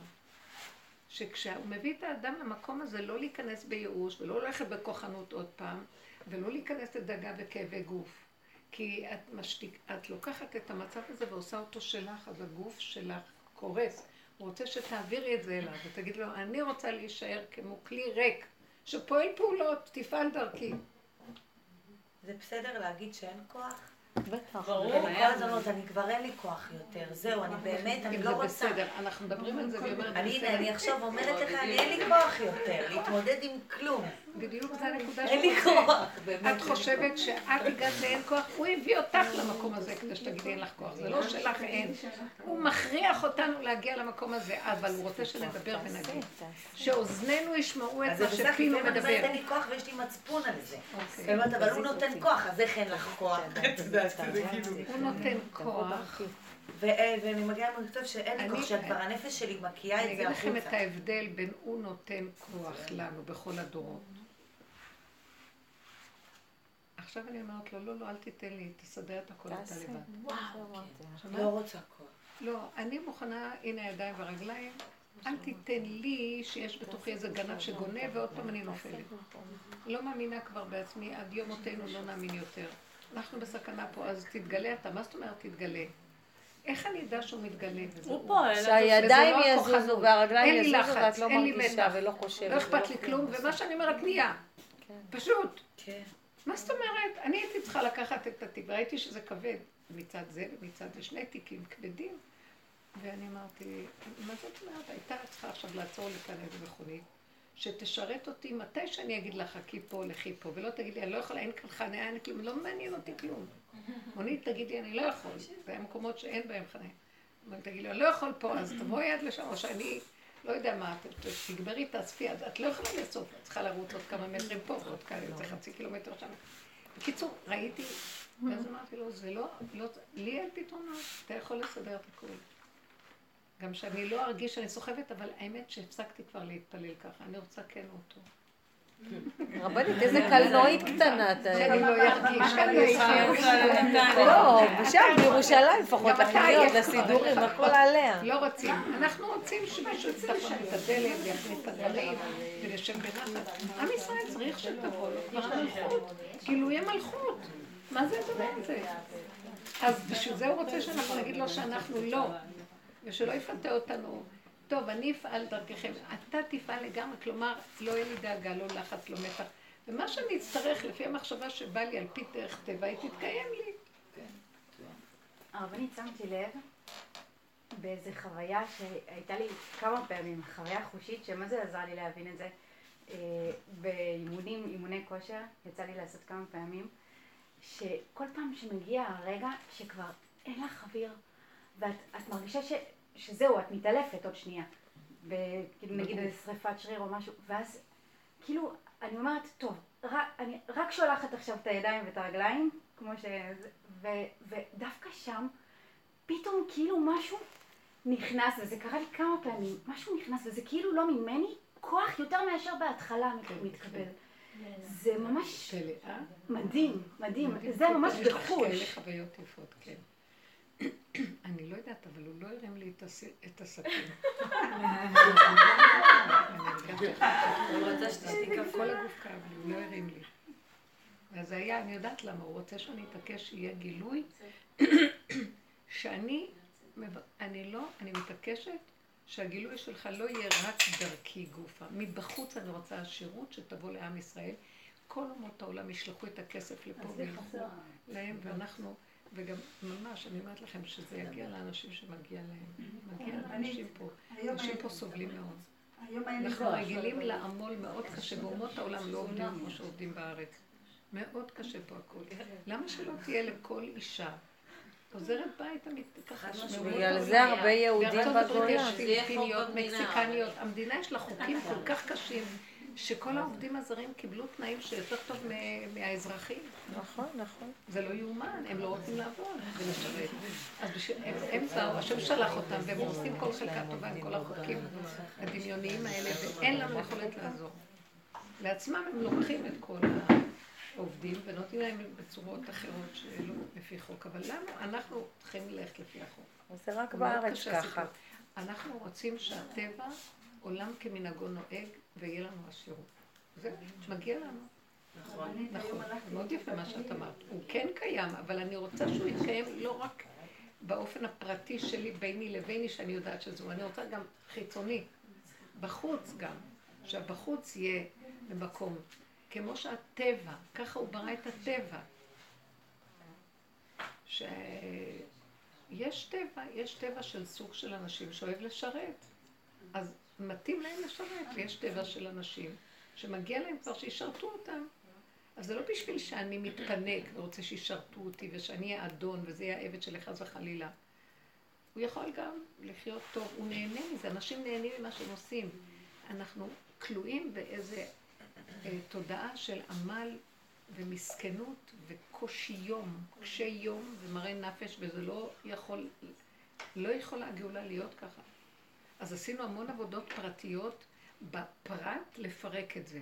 שכשהוא מביא את האדם למקום הזה לא להיכנס בייאוש, ולא ללכת בכוחנות עוד פעם, ולא להיכנס לדאגה וכאבי גוף. כי את, משתיק, את לוקחת את המצב הזה ועושה אותו שלך, אז הגוף שלך קורס. הוא רוצה שתעבירי את זה אליו, ותגיד לו, אני רוצה להישאר כמו כלי ריק, שפועל פעולות, תפעל דרכי. זה בסדר להגיד שאין כוח? בטח. ברור, כל הזמנות, אני כבר אין לי כוח יותר. זהו, אני באמת, אני לא רוצה. אם זה בסדר, אנחנו מדברים על זה ואומרת... אני עכשיו אומרת לך, אני אין לי כוח יותר, להתמודד עם כלום. בדיוק, זה הנקודה שאתה... אין לי כוח. את חושבת שאת הגעת לאין כוח, הוא הביא אותך למקום הזה כדי שתגידי אין לך כוח. זה לא שלך אין. הוא מכריח אותנו להגיע למקום הזה, אבל הוא רוצה שנדבר ונגיד. שאוזנינו ישמעו את מה שפינו מדבר. אז בסך, אם אני כוח ויש לי מצפון על זה. אבל הוא נותן כוח, אז איך אין לך כוח? הוא נותן כוח. ואני מגיעה למקום שאין לי כוח, שכבר הנפש שלי מקיעה את זה. אני אגיד לכם את ההבדל בין הוא נותן כוח לנו בכל הדורות. עכשיו אני אומרת לו, לא, לא, אל תיתן לי, תסדר את הכל אתה לבד. וואו, לא רוצה כוח. לא, אני מוכנה, הנה הידיים והרגליים, אל תיתן לי שיש בתוכי איזה גנב שגונה ועוד פעם אני נופלת. לא מאמינה כבר בעצמי, עד יום מותנו לא נאמין יותר. אנחנו בסכנה פה, אז תתגלה אתה. מה זאת אומרת תתגלה? איך אני יודע שהוא מתגלה? הוא פועל. שהידיים יזוזו והרגליים יזוזו ואת לא מרגישה ולא חושבת. לא אכפת לי כלום, ומה שאני אומרת נהיה. פשוט. מה זאת אומרת? אני הייתי צריכה לקחת את התיק, וראיתי שזה כבד מצד זה ומצד זה, שני תיקים כבדים. ואני אמרתי, מה זאת אומרת? הייתה צריכה עכשיו לעצור לכאן איזה מכונית, שתשרת אותי מתי שאני אגיד לך, חכי פה, לכי פה, ולא תגיד לי, אני לא יכולה, אין כאן חניה, אין כלום, לא מעניין אותי כלום. מונית תגיד לי, אני לא יכול, זה המקומות שאין בהם חניה. אבל תגיד לי, אני לא יכול פה, אז תבואי יד לשם, או שאני לא יודע מה, תגברי, תאספי, אז את לא יכולה לסוף, את צריכה לרוץ עוד כמה מטרים פה, עוד כאן, זה חצי קילומטר שם. בקיצור, ראיתי, ואז אמרתי לו, זה לא, לי אין פתרונות, אתה יכול לסדר את הכול. גם שאני לא ארגיש שאני סוחבת, אבל האמת שהפסקתי כבר להתפלל ככה, אני רוצה כן אותו. רבנית, איזה קלנועית קטנה, שאני לא ארגיש, אני ארגיש. לא, בשם בירושלים לפחות, לחיות, לסידורים, הכל עליה. לא רוצים, אנחנו רוצים שמישהו יצטרך את הדלת, להכניס את הדברים, ולשם ברחת. עם ישראל צריך שתבוא לו, כבר המלכות, כאילו יהיה מלכות. מה זה את זה? אז בשביל זה הוא רוצה שאנחנו נגיד לו שאנחנו לא. ושלא יפתה אותנו, טוב, אני אפעל דרככם, אתה תפעל לגמרי, כלומר, לא יהיה לי דאגה, לא לחץ, לא מתח. ומה שאני אצטרך, לפי המחשבה שבא לי על פי דרך טבע, היא תתקיים לי. הרבנית, שמתי לב באיזו חוויה שהייתה לי כמה פעמים, חוויה חושית, שמה זה עזר לי להבין את זה? באימונים, אימוני כושר, יצא לי לעשות כמה פעמים, שכל פעם שמגיע הרגע שכבר אין לך אוויר, ואת מרגישה ש, שזהו, את מתעלפת עוד שנייה, וכאילו נגיד איזה שריפת שריר או משהו, ואז כאילו אני אומרת, טוב, רק, אני רק שולחת עכשיו את הידיים ואת הרגליים, כמו ש... ו, ודווקא שם, פתאום כאילו משהו נכנס, וזה קרה לי כמה פעמים, משהו נכנס, וזה כאילו לא ממני, כוח יותר מאשר בהתחלה מתקבל. זה ממש מדהים, מדהים, זה ממש בחוש. יש לך חוויות יפות, כן. אני לא יודעת, אבל הוא לא הרים לי את הסכין. הוא רוצה שתשתיקה כל הגוף כאב לי, הוא לא הרים לי. אז זה היה, אני יודעת למה, הוא רוצה שאני אתעקש שיהיה גילוי, שאני, אני לא, אני מתעקשת שהגילוי שלך לא יהיה רק דרכי גופה. מבחוץ אני רוצה השירות שתבוא לעם ישראל. כל אומות העולם ישלחו את הכסף לפה וילכו להם, ואנחנו... וגם ממש, אני אומרת לכם שזה יגיע לאנשים שמגיע להם. מגיע לאנשים פה. אנשים פה סובלים מאוד. אנחנו רגילים לעמול מאוד קשה, ואומות העולם לא עובדים כמו שעובדים בארץ. מאוד קשה פה הכול. למה שלא תהיה לכל אישה? עוזרת בית אמיתית ככה. בגלל זה הרבה יהודים בגולה. בארצות הברית יש פיליפיניות, מקסיקניות. המדינה יש לה חוקים כל כך קשים. שכל העובדים הזרים קיבלו תנאים שיותר טוב מהאזרחים. נכון, נכון. זה לא יאומן, הם לא רוצים לעבוד ולשרת. אז הם באו, השם שלח אותם, והם עושים כל חלקה טובה עם כל החוקים הדמיוניים האלה, ואין לנו יכולת לעזור. לעצמם הם לוקחים את כל העובדים ונותנים להם בצורות אחרות שלא לפי חוק. אבל למה? אנחנו צריכים ללכת לפי החוק. זה רק בארץ ככה. אנחנו רוצים שהטבע, עולם כמנהגו נוהג, ויהיה לנו השירות. זה מגיע לנו. נכון. נכון. מאוד יפה מה שאת אמרת. הוא כן קיים, אבל אני רוצה שהוא יתקיים לא רק באופן הפרטי שלי, ביני לביני, שאני יודעת שזהו. אני רוצה גם חיצוני, בחוץ גם, שהבחוץ יהיה במקום. כמו שהטבע, ככה הוא ברא את הטבע. ש... יש טבע, יש טבע של סוג של אנשים שאוהב לשרת. אז מתאים להם לשרת, ויש טבע של אנשים שמגיע להם כבר שישרתו אותם. אז זה לא בשביל שאני מתפנק ורוצה שישרתו אותי ושאני אהיה אדון וזה יהיה העבד של חס וחלילה. הוא יכול גם לחיות טוב, הוא נהנה מזה, אנשים נהנים ממה שהם עושים. אנחנו כלואים באיזה אה, תודעה של עמל ומסכנות וקושי יום, קשי יום ומראה נפש, וזה לא יכול, לא יכולה הגאולה להיות ככה. אז עשינו המון עבודות פרטיות בפרט לפרק את זה,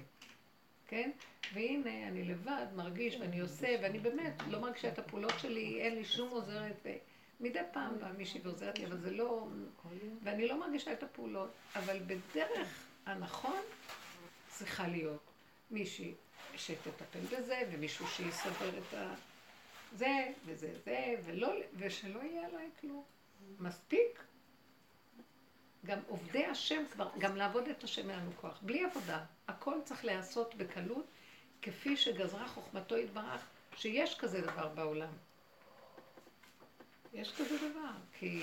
כן? והנה אני לבד מרגיש ואני עושה, ואני באמת לא מרגישה את הפעולות שלי, אין לי שום עוזרת, ומדי פעם מישהי עוזרת לי, אבל זה לא... ואני לא מרגישה את הפעולות, אבל בדרך הנכון צריכה להיות מישהי שתטפל בזה, ומישהו שיסדר את ה... זה, וזה, זה, ולא... ושלא יהיה עליי כלום. מספיק. גם עובדי השם כבר, גם לעבוד את השם אין לנו כוח. בלי עבודה, הכל צריך לעשות בקלות, כפי שגזרה חוכמתו יתברך, שיש כזה דבר בעולם. יש כזה דבר, כי...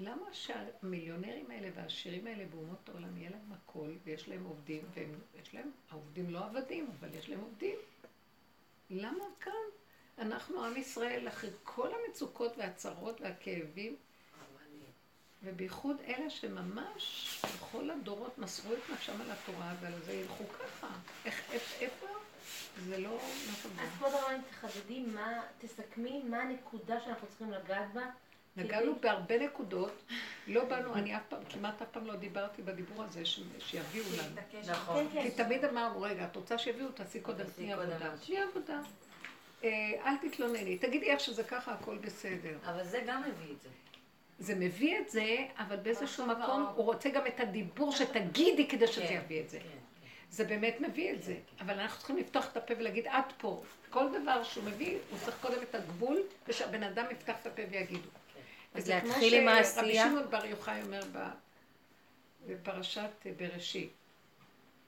למה שהמיליונרים האלה והעשירים האלה באומות העולם יהיה להם הכל, ויש להם עובדים, ויש להם, העובדים לא עבדים, אבל יש להם עובדים. למה כאן? אנחנו עם ישראל, אחרי כל המצוקות והצרות והכאבים, ובייחוד אלה שממש בכל הדורות מסרו את נפשם על התורה, ועל זה ילכו ככה. איך, איפה? זה לא... אז כבוד הרב, תחדדי, תסכמי מה הנקודה שאנחנו צריכים לגעת בה, נגענו בהרבה נקודות, לא באנו, אני אף פעם, כמעט אף פעם לא דיברתי בדיבור הזה שיביאו לנו. נכון. כי תמיד אמרנו, רגע, את רוצה שיביאו, תעשי קודם שני עבודה. שני עבודה. אל תתלונני, תגידי איך שזה ככה, הכל בסדר. אבל זה גם מביא את זה. זה מביא את זה, אבל באיזשהו מקום הוא רוצה גם את הדיבור שתגידי כדי שזה יביא את זה. זה באמת מביא את זה, אבל אנחנו צריכים לפתוח את הפה ולהגיד, עד פה. כל דבר שהוא מביא, הוא צריך קודם את הגבול, ושהבן אדם יפתח את הפה ויגידו. אז להתחיל עם העשייה. רבי שמעון בר יוחאי אומר בפרשת בראשית,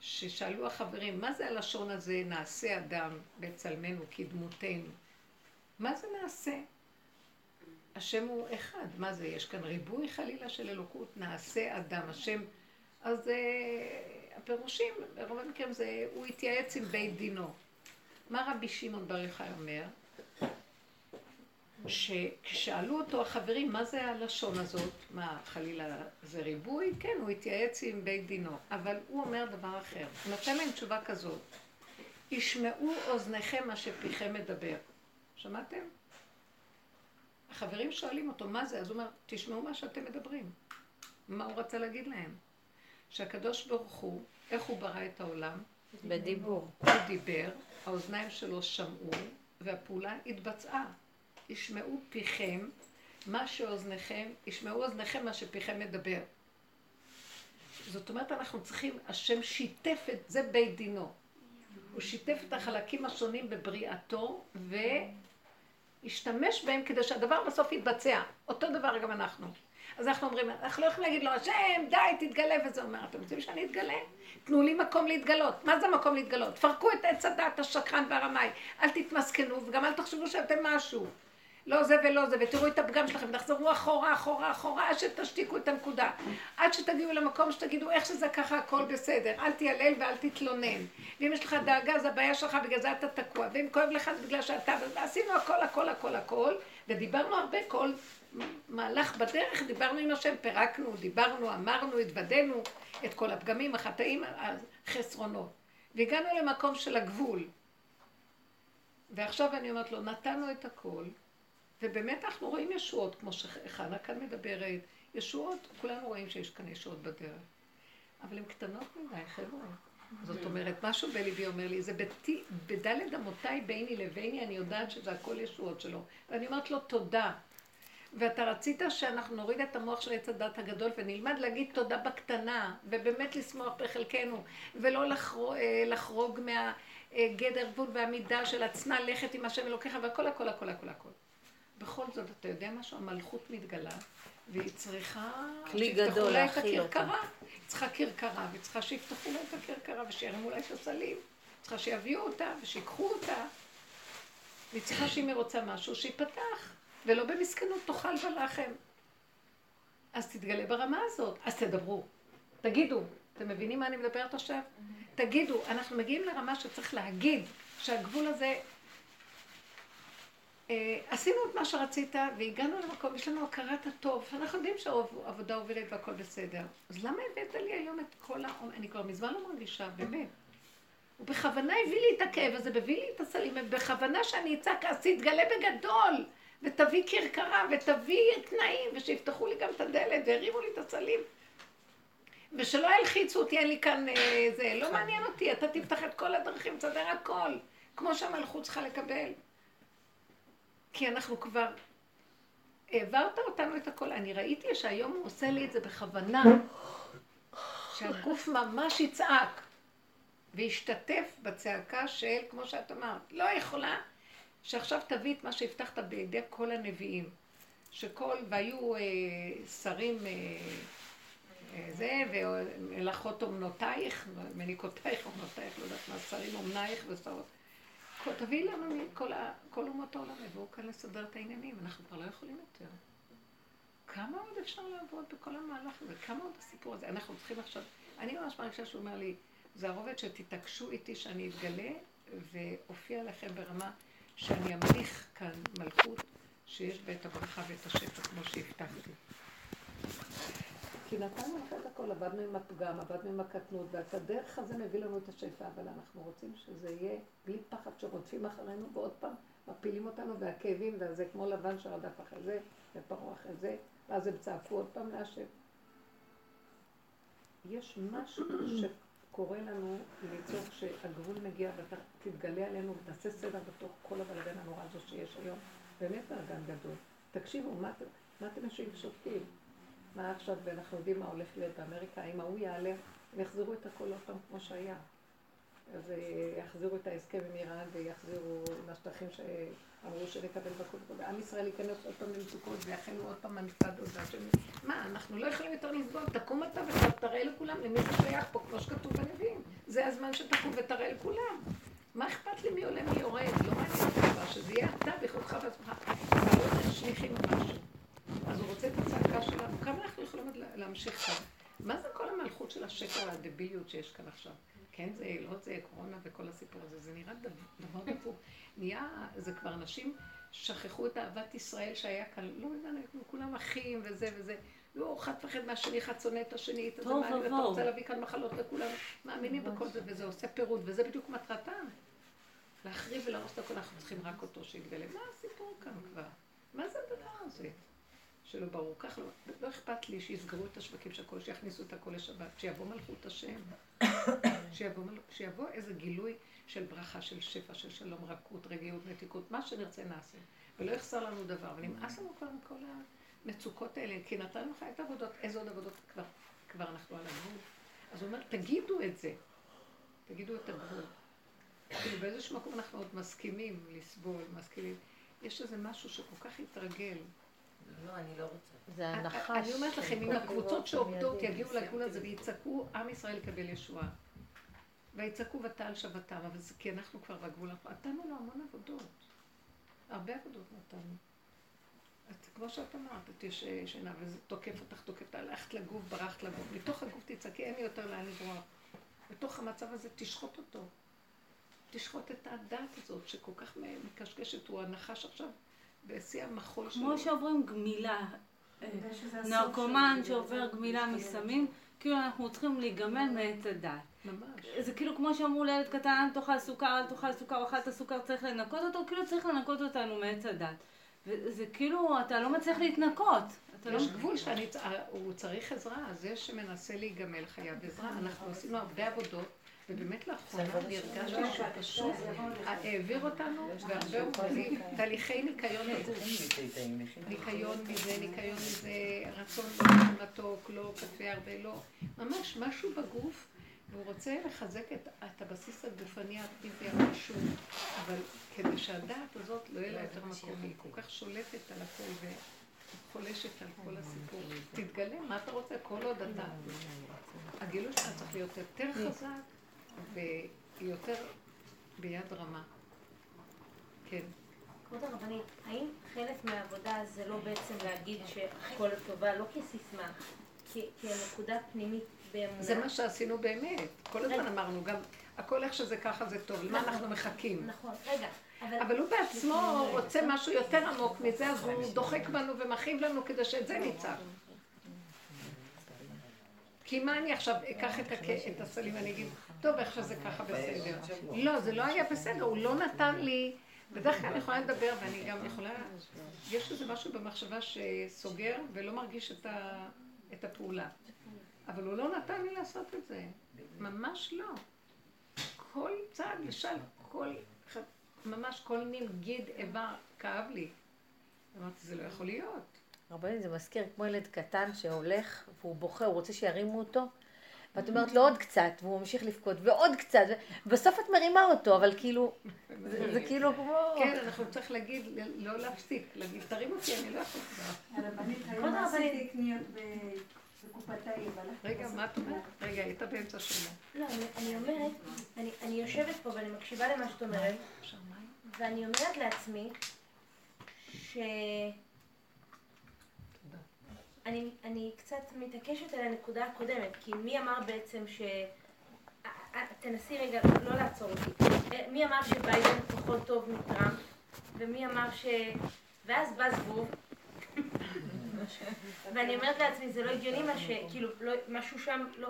ששאלו החברים, מה זה הלשון הזה, נעשה אדם בצלמנו כדמותנו? מה זה נעשה? השם הוא אחד, מה זה? יש כאן ריבוי חלילה של אלוקות, נעשה אדם, השם. אז הפירושים, ברוב המקרים זה, הוא התייעץ עם בית דינו. מה רבי שמעון בר יוחאי אומר? שכששאלו אותו החברים, מה זה הלשון הזאת? מה, חלילה זה ריבוי? כן, הוא התייעץ עם בית דינו, אבל הוא אומר דבר אחר. הוא נותן להם תשובה כזאת, ישמעו אוזניכם מה שפיכם מדבר. שמעתם? החברים שואלים אותו, מה זה? אז הוא אומר, תשמעו מה שאתם מדברים. מה הוא רצה להגיד להם? שהקדוש ברוך הוא, איך הוא ברא את העולם? בדיבור. הוא דיבר, האוזניים שלו שמעו, והפעולה התבצעה. ישמעו פיכם מה שאוזניכם, ישמעו אוזניכם מה שפיכם מדבר. זאת אומרת, אנחנו צריכים, השם שיתף את זה בית דינו. הוא שיתף את החלקים השונים בבריאתו, והשתמש בהם כדי שהדבר בסוף יתבצע. אותו דבר גם אנחנו. אז אנחנו אומרים, אנחנו לא יכולים להגיד לו, השם, די, תתגלה, וזה אומר, אתם רוצים שאני אתגלה? תנו לי מקום להתגלות. מה זה מקום להתגלות? תפרקו את עץ הדת, השקרן והרמאי. אל תתמסכנו, וגם אל תחשבו שאתם משהו. לא זה ולא זה, ותראו את הפגם שלכם, תחזרו אחורה, אחורה, אחורה, עד שתשתיקו את הנקודה. עד שתגיעו למקום שתגידו איך שזה ככה, הכל בסדר. אל תיילל ואל תתלונן. ואם יש לך דאגה, זה הבעיה שלך, בגלל זה אתה תקוע. ואם כואב לך, זה בגלל שאתה... ועשינו הכל, הכל, הכל, הכל, ודיברנו הרבה, כל מהלך בדרך, דיברנו עם השם, פירקנו, דיברנו, אמרנו, התוודנו את כל הפגמים, החטאים, החסרונות. והגענו למקום של הגבול. ועכשיו אני אומרת לו, נתנו את הכל, ובאמת אנחנו רואים ישועות, כמו שחנה כאן מדברת, ישועות, כולנו רואים שיש כאן ישועות בדרך. אבל הן קטנות מדי, חבר'ה. זאת אומרת, משהו בלבי אומר לי, זה בדלת אמותיי ביני לביני, אני יודעת שזה הכל ישועות שלו. ואני אומרת לו, תודה. ואתה רצית שאנחנו נוריד את המוח של עץ הדת הגדול ונלמד להגיד תודה בקטנה, ובאמת לשמוח בחלקנו, ולא לחרוג, לחרוג מהגדר גבול והמידה של עצמה, לכת עם השם אלוקיך, והכל, הכל, הכל, הכל, הכל. בכל זאת, אתה יודע משהו? המלכות מתגלה, והיא צריכה שיפתחו לה את הקרקרה. היא צריכה קרקרה, והיא צריכה שיפתחו לה את הקרקרה, ושירמו לה את הסלים. צריכה שיביאו אותה, ושיקחו אותה. והיא צריכה שאם היא רוצה משהו, שיפתח. ולא במסכנות, תאכל ולחם. אז תתגלה ברמה הזאת. אז תדברו. תגידו. אתם מבינים מה אני מדברת עכשיו? תגידו. אנחנו מגיעים לרמה שצריך להגיד שהגבול הזה... עשינו את מה שרצית והגענו למקום, יש לנו הכרת הטוב, אנחנו יודעים שהעבודה עובדת והכל בסדר. אז למה הבאת לי היום את כל העומד? אני כבר מזמן לא מרגישה, באמת. הוא בכוונה הביא לי את הכאב הזה, הביא לי את הסלים, בכוונה שאני אצעק, אז תתגלה בגדול, ותביא קרקרה, ותביא תנאים, ושיפתחו לי גם את הדלת, והרימו לי את הסלים. ושלא ילחיצו אותי, אין לי כאן זה, לא מעניין אותי, אתה תפתח את כל הדרכים, תסדר הכל, כמו שהמלכות צריכה לקבל. כי אנחנו כבר העברת אותנו את הכל. אני ראיתי שהיום הוא עושה לי את זה בכוונה, שהגוף ממש יצעק והשתתף בצעקה של, כמו שאת אמרת, לא יכולה, שעכשיו תביא את מה שהבטחת בידי כל הנביאים, שכל, והיו אה, שרים, אה, אה, זה, ומלאכות אומנותייך, מניקותייך, אומנותייך, לא יודעת מה, שרים אומנייך ושרות. תביא לנו כל אומות העולם, ובואו כאן לסדר את העניינים, אנחנו כבר לא יכולים יותר. כמה עוד אפשר לעבוד בכל המהלך הזה? כמה עוד הסיפור הזה? אנחנו צריכים עכשיו... אני ממש מרגישה שהוא אומר לי, זה הרובד שתתעקשו איתי שאני אתגלה, ואופיע לכם ברמה שאני אמליך כאן מלכות, שיש בה את הברכה ואת השפע כמו שהבטחתי. כי נתנו לך את הכל, עבדנו עם הפגם, עבדנו עם הקטנות, והדרך הזה מביא לנו את השפע, אבל אנחנו רוצים שזה יהיה בלי פחד שרודפים אחרינו, ועוד פעם מפילים אותנו, והכאבים, וזה כמו לבן שרדף אחרי זה, ופרוע אחרי זה, ואז הם צעקו עוד פעם להשב. יש משהו שקורה לנו ליצור שהגבול מגיע, ותתגלה עלינו, ותעשה סדר בתוך כל הבלגן הנורא הזו שיש היום. באמת בלגן גדול. תקשיבו, מה, מה אתם משאים שופטים? מה עכשיו, ואנחנו יודעים מה הולך להיות באמריקה, אם ההוא יעלה, הם יחזירו את הכל אותם כמו שהיה. אז יחזירו את ההסכם עם איראן, ויחזירו מהשטחים שאמרו שנקבל בקודקוד. עם ישראל ייכנס עוד פעם למצוקות, ויחלו עוד פעם הנפד עודה של... מה, אנחנו לא יכולים יותר לסבול, תקום אתה ותראה לכולם, למי זה שייך פה, כמו שכתוב בנביאים. זה הזמן שתקום ותראה לכולם. מה אכפת לי מי עולה מי יורד? לא מעניין את הדבר, שזה יהיה אתה ויכולך ועצמך. אז הוא רוצה את הצעקה שלנו, כמה אנחנו יכולים להמשיך כאן? מה זה כל המלכות של השקר הדביליות שיש כאן עכשיו? כן, זה לא זה, קורונה וכל הסיפור הזה, זה נראה דבר דפוק. נהיה, זה כבר אנשים שכחו את אהבת ישראל שהיה כאן, לא יודענו, כולם אחים וזה וזה, לא, אחד פחד מהשני, אחד שונא את השני, אתה רוצה להביא כאן מחלות לכולם, מאמינים בכל זה וזה עושה פירוד, וזה בדיוק מטרתם. להחריב ולהרוס את הכל, אנחנו צריכים רק אותו שיתגלה. מה הסיפור כאן כבר? מה זה הדבר הזה? שלא ברור, כך לא, לא אכפת לי שיסגרו את השווקים של הכל, שיכניסו את הכל לשבת, שיבוא מלכות השם, שיבוא, שיבוא איזה גילוי של ברכה, של שפע, של שלום, רכות, רגיעות, נתיקות, מה שנרצה נעשה, ולא יחסר לנו דבר, ונמאס לנו כבר מכל המצוקות האלה, כי נתן לך את העבודות, איזה עוד עבודות כבר, כבר אנחנו על הגבול. אז הוא אומר, תגידו את זה, תגידו את הגבול. כאילו באיזשהו מקום אנחנו עוד מסכימים לסבול, מסכימים, יש איזה משהו שכל כך יתרגל, לא, אני לא רוצה. זה הנחש. אני אומרת לכם, אם הקבוצות שעובדות יגיעו לגבול הזה ויצעקו, עם ישראל יקבל ישועה. ויצעקו ותעל שבתם, אבל זה כי אנחנו כבר בגבול. נתנו לו המון עבודות. הרבה עבודות נתנו. כמו שאת אמרת, את יש שינה, וזה תוקף אותך, תוקפת, הלכת לגוף, ברחת לגוף. מתוך הגוף תצעקי, אין לי יותר לאן לברוח. בתוך המצב הזה תשחוט אותו. תשחוט את הדעת הזאת, שכל כך מקשקשת, הוא הנחש עכשיו. בשיא המחול שלו. כמו שעוברים גמילה, נרקומן שעובר גמילה מסמים, כאילו אנחנו צריכים להיגמל מעץ הדעת. ממש. זה כאילו כמו שאמרו לילד קטן, אל תאכל סוכר, אל תאכל סוכר, אכל את הסוכר, צריך לנקות אותו, כאילו צריך לנקות אותנו מעץ הדעת. וזה כאילו, אתה לא מצליח להתנקות. יש גבול שהוא צריך עזרה, אז יש שמנסה להיגמל חייב עזרה. אנחנו עשינו הרבה עבודות, ובאמת לאחרונה הרגשתי שהוא פשוט העביר אותנו והרבה עובדים, תהליכי ניקיון הגוף, ניקיון מזה, ניקיון מזה, רצון לא מתוק, לא קפה הרבה, לא, ממש משהו בגוף, והוא רוצה לחזק את הבסיס הגופני האקטיבי הפשוט, אבל כדי שהדעת הזאת לא יהיה לה יותר מקום, היא כל כך שולטת על הכל וחולשת על כל הסיפור. תתגלה, מה אתה רוצה? כל עוד אתה. הגילוי שלך צריך להיות יותר חזק, ויותר ביד רמה. כן. כבוד הרבנית, האם חלק מהעבודה זה לא בעצם להגיד שכל הטובה, לא כסיסמה, כנקודה פנימית באמונה? זה מה שעשינו באמת. כל הזמן אמרנו גם, הכל איך שזה ככה זה טוב, למה אנחנו מחכים? נכון, רגע. אבל הוא בעצמו רוצה משהו יותר עמוק מזה, אז הוא דוחק בנו ומכין לנו כדי שאת זה ניצח. כי מה אני עכשיו אקח את הסלים ואני אגיד, טוב, איך שזה ככה בסדר. לא, זה לא היה בסדר, הוא לא נתן לי. בדרך כלל אני יכולה לדבר ואני גם יכולה... יש איזה משהו במחשבה שסוגר ולא מרגיש את הפעולה. אבל הוא לא נתן לי לעשות את זה. ממש לא. כל צעד לשל, כל... ממש כל נמגיד איבר כאב לי. אמרתי, זה לא יכול להיות. רבנית, זה מזכיר כמו ילד קטן שהולך והוא בוכה, הוא רוצה שירימו אותו, ואת אומרת לו עוד קצת, והוא ממשיך לבכות, ועוד קצת, ובסוף את מרימה אותו, אבל כאילו, זה כאילו כמו... כן, אנחנו צריך להגיד, לא להפסיק, להגיד, תרים אותי, אני לא יכול כבר. הרבנית, היום עשיתי קניות בקופתיים, רגע, מה את אומרת? רגע, הייתה באמצע שונה. לא, אני אומרת, אני יושבת פה ואני מקשיבה למה שאת אומרת, ואני אומרת לעצמי, ש... אני, אני קצת מתעקשת על הנקודה הקודמת, כי מי אמר בעצם ש... תנסי רגע, לא לעצור אותי. מי אמר שביידן פחות טוב מטראמפ, ומי אמר ש... ואז בא זבוב. ואני אומרת לעצמי, זה לא הגיוני מה ש... כאילו, לא, משהו שם לא...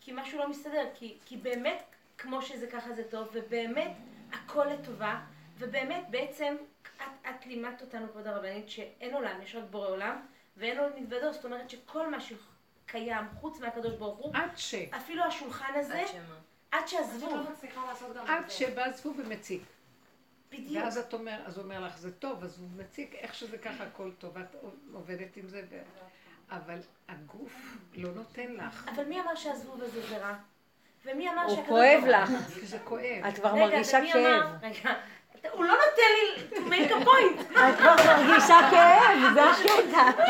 כי משהו לא מסתדר, כי, כי באמת כמו שזה ככה זה טוב, ובאמת הכל לטובה, ובאמת בעצם את, את לימדת אותנו כבוד הרבנית שאין עולם, יש רק בורא עולם, ואין עוד מתוודא, זאת אומרת שכל מה שקיים חוץ מהקדוש ברוך הוא, אפילו השולחן הזה, עד שעזבו. עד שבא עזבו ומציק. בדיוק. ואז את אומר, אז הוא אומר לך, זה טוב, אז הוא מציק, איך שזה ככה הכל טוב, את עובדת עם זה, אבל הגוף לא נותן לך. אבל מי אמר שעזבו וזה זה רע? ומי אמר שהקדוש ברוך הוא... הוא כואב לך. זה כואב. את כבר מרגישה כאב. רגע. הוא לא נותן לי to make a point. את כבר מרגישה כאב, זה הקטע.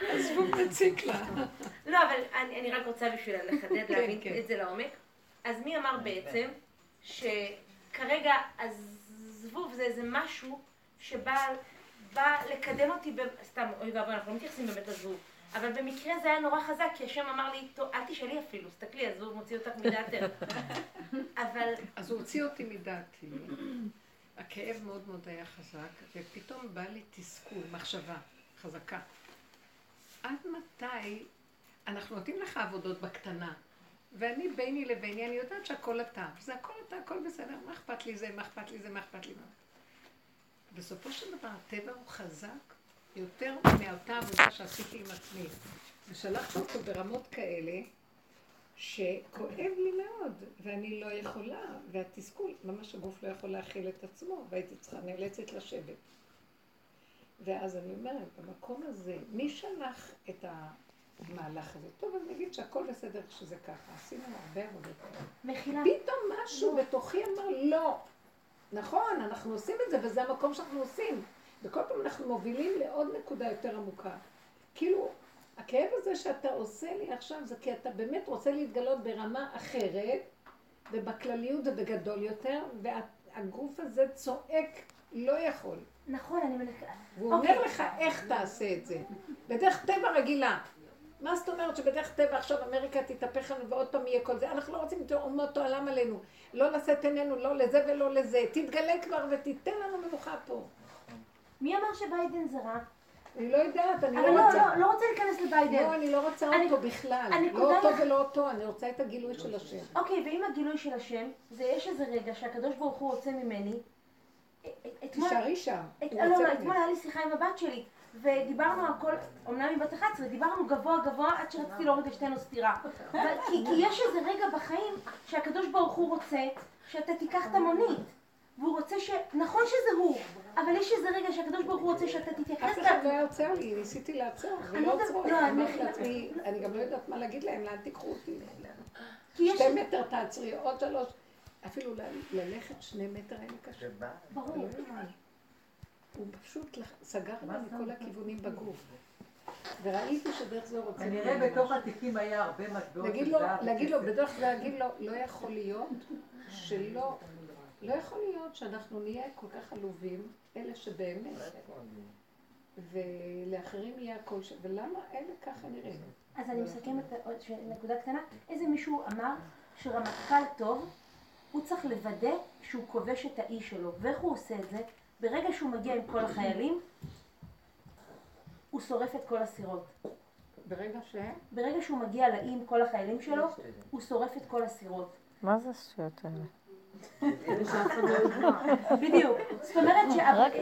עזבו תציק לה. לא, אבל אני רק רוצה בשביל לחדד להבין את זה לעומק. אז מי אמר בעצם שכרגע הזבוב זה איזה משהו שבא לקדם אותי, סתם, אוי ואבוי, אנחנו לא מתייחסים באמת לזבוב, אבל במקרה זה היה נורא חזק, כי השם אמר לי, אל תשאלי אפילו, תסתכלי, אז הוא מוציא אותך מדעתך. אבל... אז הוא הוציא אותי מדעתי. הכאב מאוד מאוד היה חזק, ופתאום בא לי תסכול, מחשבה חזקה. עד מתי אנחנו נותנים לך עבודות בקטנה, ואני ביני לביני, אני יודעת שהכל אתה. זה הכל אתה, הכל בסדר, מה אכפת לי זה, מה אכפת לי זה, מה אכפת לי מה. בסופו של דבר, הטבע הוא חזק, יותר מאותה עבודה שעשיתי עם עצמי. ושלחת אותו ברמות כאלה שכואב לי מאוד, ואני לא יכולה, והתסכול, ממש הגוף לא יכול להכיל את עצמו, והייתי צריכה נאלצת לשבת. ואז אני אומרת, במקום הזה, מי שלח את המהלך הזה? טוב, אז נגיד שהכל בסדר כשזה ככה, עשינו הרבה עבודות. מכילה. פתאום משהו לא. בתוכי אמר, לא. נכון, אנחנו עושים את זה, וזה המקום שאנחנו עושים. וכל פעם אנחנו מובילים לעוד נקודה יותר עמוקה. כאילו, הכאב הזה שאתה עושה לי עכשיו, זה כי אתה באמת רוצה להתגלות ברמה אחרת, ובכלליות ובגדול יותר, והגוף הזה צועק לא יכול. נכון, אני מנקה. והוא אומר לך איך תעשה את זה. בדרך טבע רגילה. מה זאת אומרת שבדרך טבע עכשיו אמריקה תתהפך לנו ועוד פעם יהיה כל זה? אנחנו לא רוצים תאומות תועלם עלינו. לא נעשה את עינינו, לא לזה ולא לזה. תתגלה כבר ותיתן לנו מנוחה פה. מי אמר שביידן זה רע? אני לא יודעת, אני לא רוצה. אני לא רוצה להיכנס לביידן. לא, אני לא רוצה אותו בכלל. לא אותו ולא אותו, אני רוצה את הגילוי של השם. אוקיי, ואם הגילוי של השם, יש איזה רגע שהקדוש ברוך הוא רוצה ממני. תשארי שם. לא, אתמול היה לי שיחה עם הבת שלי, ודיברנו הכל, אמנם עם בת אחת עשרה, דיברנו גבוה גבוה עד שרציתי להוריד לשתינו סתירה. כי יש איזה רגע בחיים שהקדוש ברוך הוא רוצה שאתה תיקח את המונית. והוא רוצה ש... נכון שזה הוא, אבל יש איזה רגע שהקדוש ברוך הוא רוצה שאתה תתייחס... אף אחד לא היה עוצר לי, ניסיתי לעצור, ולא עוצרו לי, אני גם לא יודעת מה להגיד להם, לאן תיקחו אותי? שתי מטר תעצרי, עוד שלוש, אפילו ללכת שני מטר אין קשה. ברור. הוא פשוט סגר מכל הכיוונים בגוף. וראיתי שדרך זה הוא רוצה... כנראה בתוך התיקים היה הרבה מטבעות... להגיד לו, בדרך כלל להגיד לו, לא יכול להיות שלא... לא יכול להיות שאנחנו נהיה כל כך עלובים, אלה שבאמת, ולאחרים יהיה הכל ש... ולמה אלה ככה נראים? אז אני מסכמת נקודה קטנה. איזה מישהו אמר שרמטכ"ל טוב, הוא צריך לוודא שהוא כובש את האיש שלו. ואיך הוא עושה את זה? ברגע שהוא מגיע עם כל החיילים, הוא שורף את כל הסירות. ברגע ש... ברגע שהוא מגיע לאי עם כל החיילים שלו, הוא שורף את כל הסירות. מה זה שיות האלה? בדיוק, זאת אומרת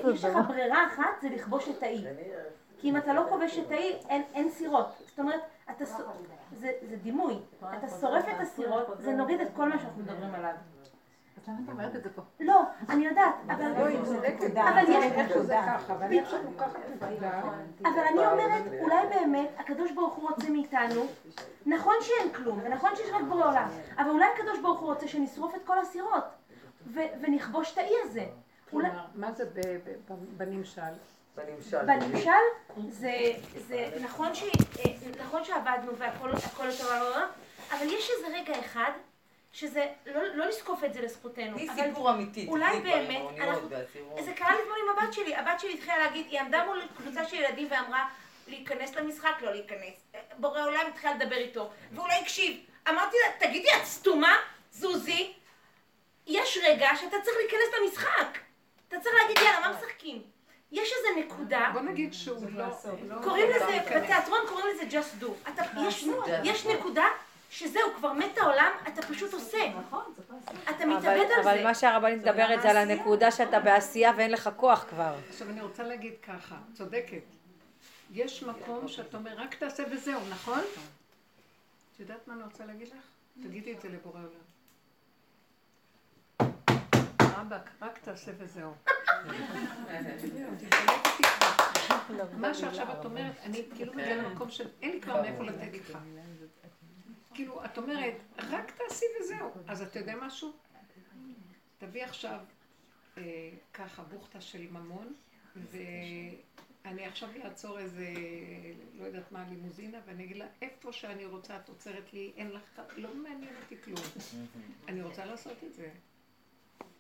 שיש לך ברירה אחת זה לכבוש את האי, כי אם אתה לא כובש את האי אין סירות, זאת אומרת זה דימוי, אתה שורף את הסירות, זה נוריד את כל מה שאנחנו מדברים עליו. את למה אתה אומרת את זה פה? לא, אני יודעת, אבל אני אומרת אולי באמת הקדוש ברוך הוא רוצה מאיתנו, נכון שאין כלום ונכון שיש רק בורא עולם, אבל אולי הקדוש ברוך הוא רוצה שנשרוף את כל הסירות ונכבוש את האי הזה. מה זה בנמשל? בנמשל זה נכון שעבדנו והכל הטובה, אבל יש איזה רגע אחד שזה, לא לזקוף את זה לזכותנו. היא סיפור אמיתית. אולי באמת, זה קרה לדמון עם הבת שלי. הבת שלי התחילה להגיד, היא עמדה מול קבוצה של ילדים ואמרה, להיכנס למשחק, לא להיכנס. בורא עולם התחילה לדבר איתו, ואולי הקשיב. אמרתי לה, תגידי, את סתומה, זוזי, יש רגע שאתה צריך להיכנס למשחק. אתה צריך להגיד, יאללה, מה משחקים? יש איזו נקודה, בוא נגיד שוב, קוראים לזה, בתיאטרון קוראים לזה just do. יש נקודה, שזהו, כבר מת העולם, אתה פשוט עושה. נכון, זה כבר עושה. אתה מתאבד על זה. אבל מה שהרבנית מדברת זה על הנקודה שאתה בעשייה ואין לך כוח כבר. עכשיו אני רוצה להגיד ככה, צודקת. יש מקום שאת אומרת, רק תעשה וזהו, נכון? את יודעת מה אני רוצה להגיד לך? תגידי את זה לבורא עולם. רבק, רק תעשה וזהו. מה שעכשיו את אומרת, אני כאילו מגיעה למקום של אין לי כבר מאיפה לתת לך. כאילו, את אומרת, רק תעשי וזהו. אז אתה יודע משהו? תביא עכשיו אה, ככה בוכתה של ממון, ואני עכשיו אעצור איזה, לא יודעת מה, לימוזינה, ואני אגיד לה, איפה שאני רוצה, את עוצרת לי, אין לך, לא מעניין אותי כלום. אני רוצה לעשות את זה.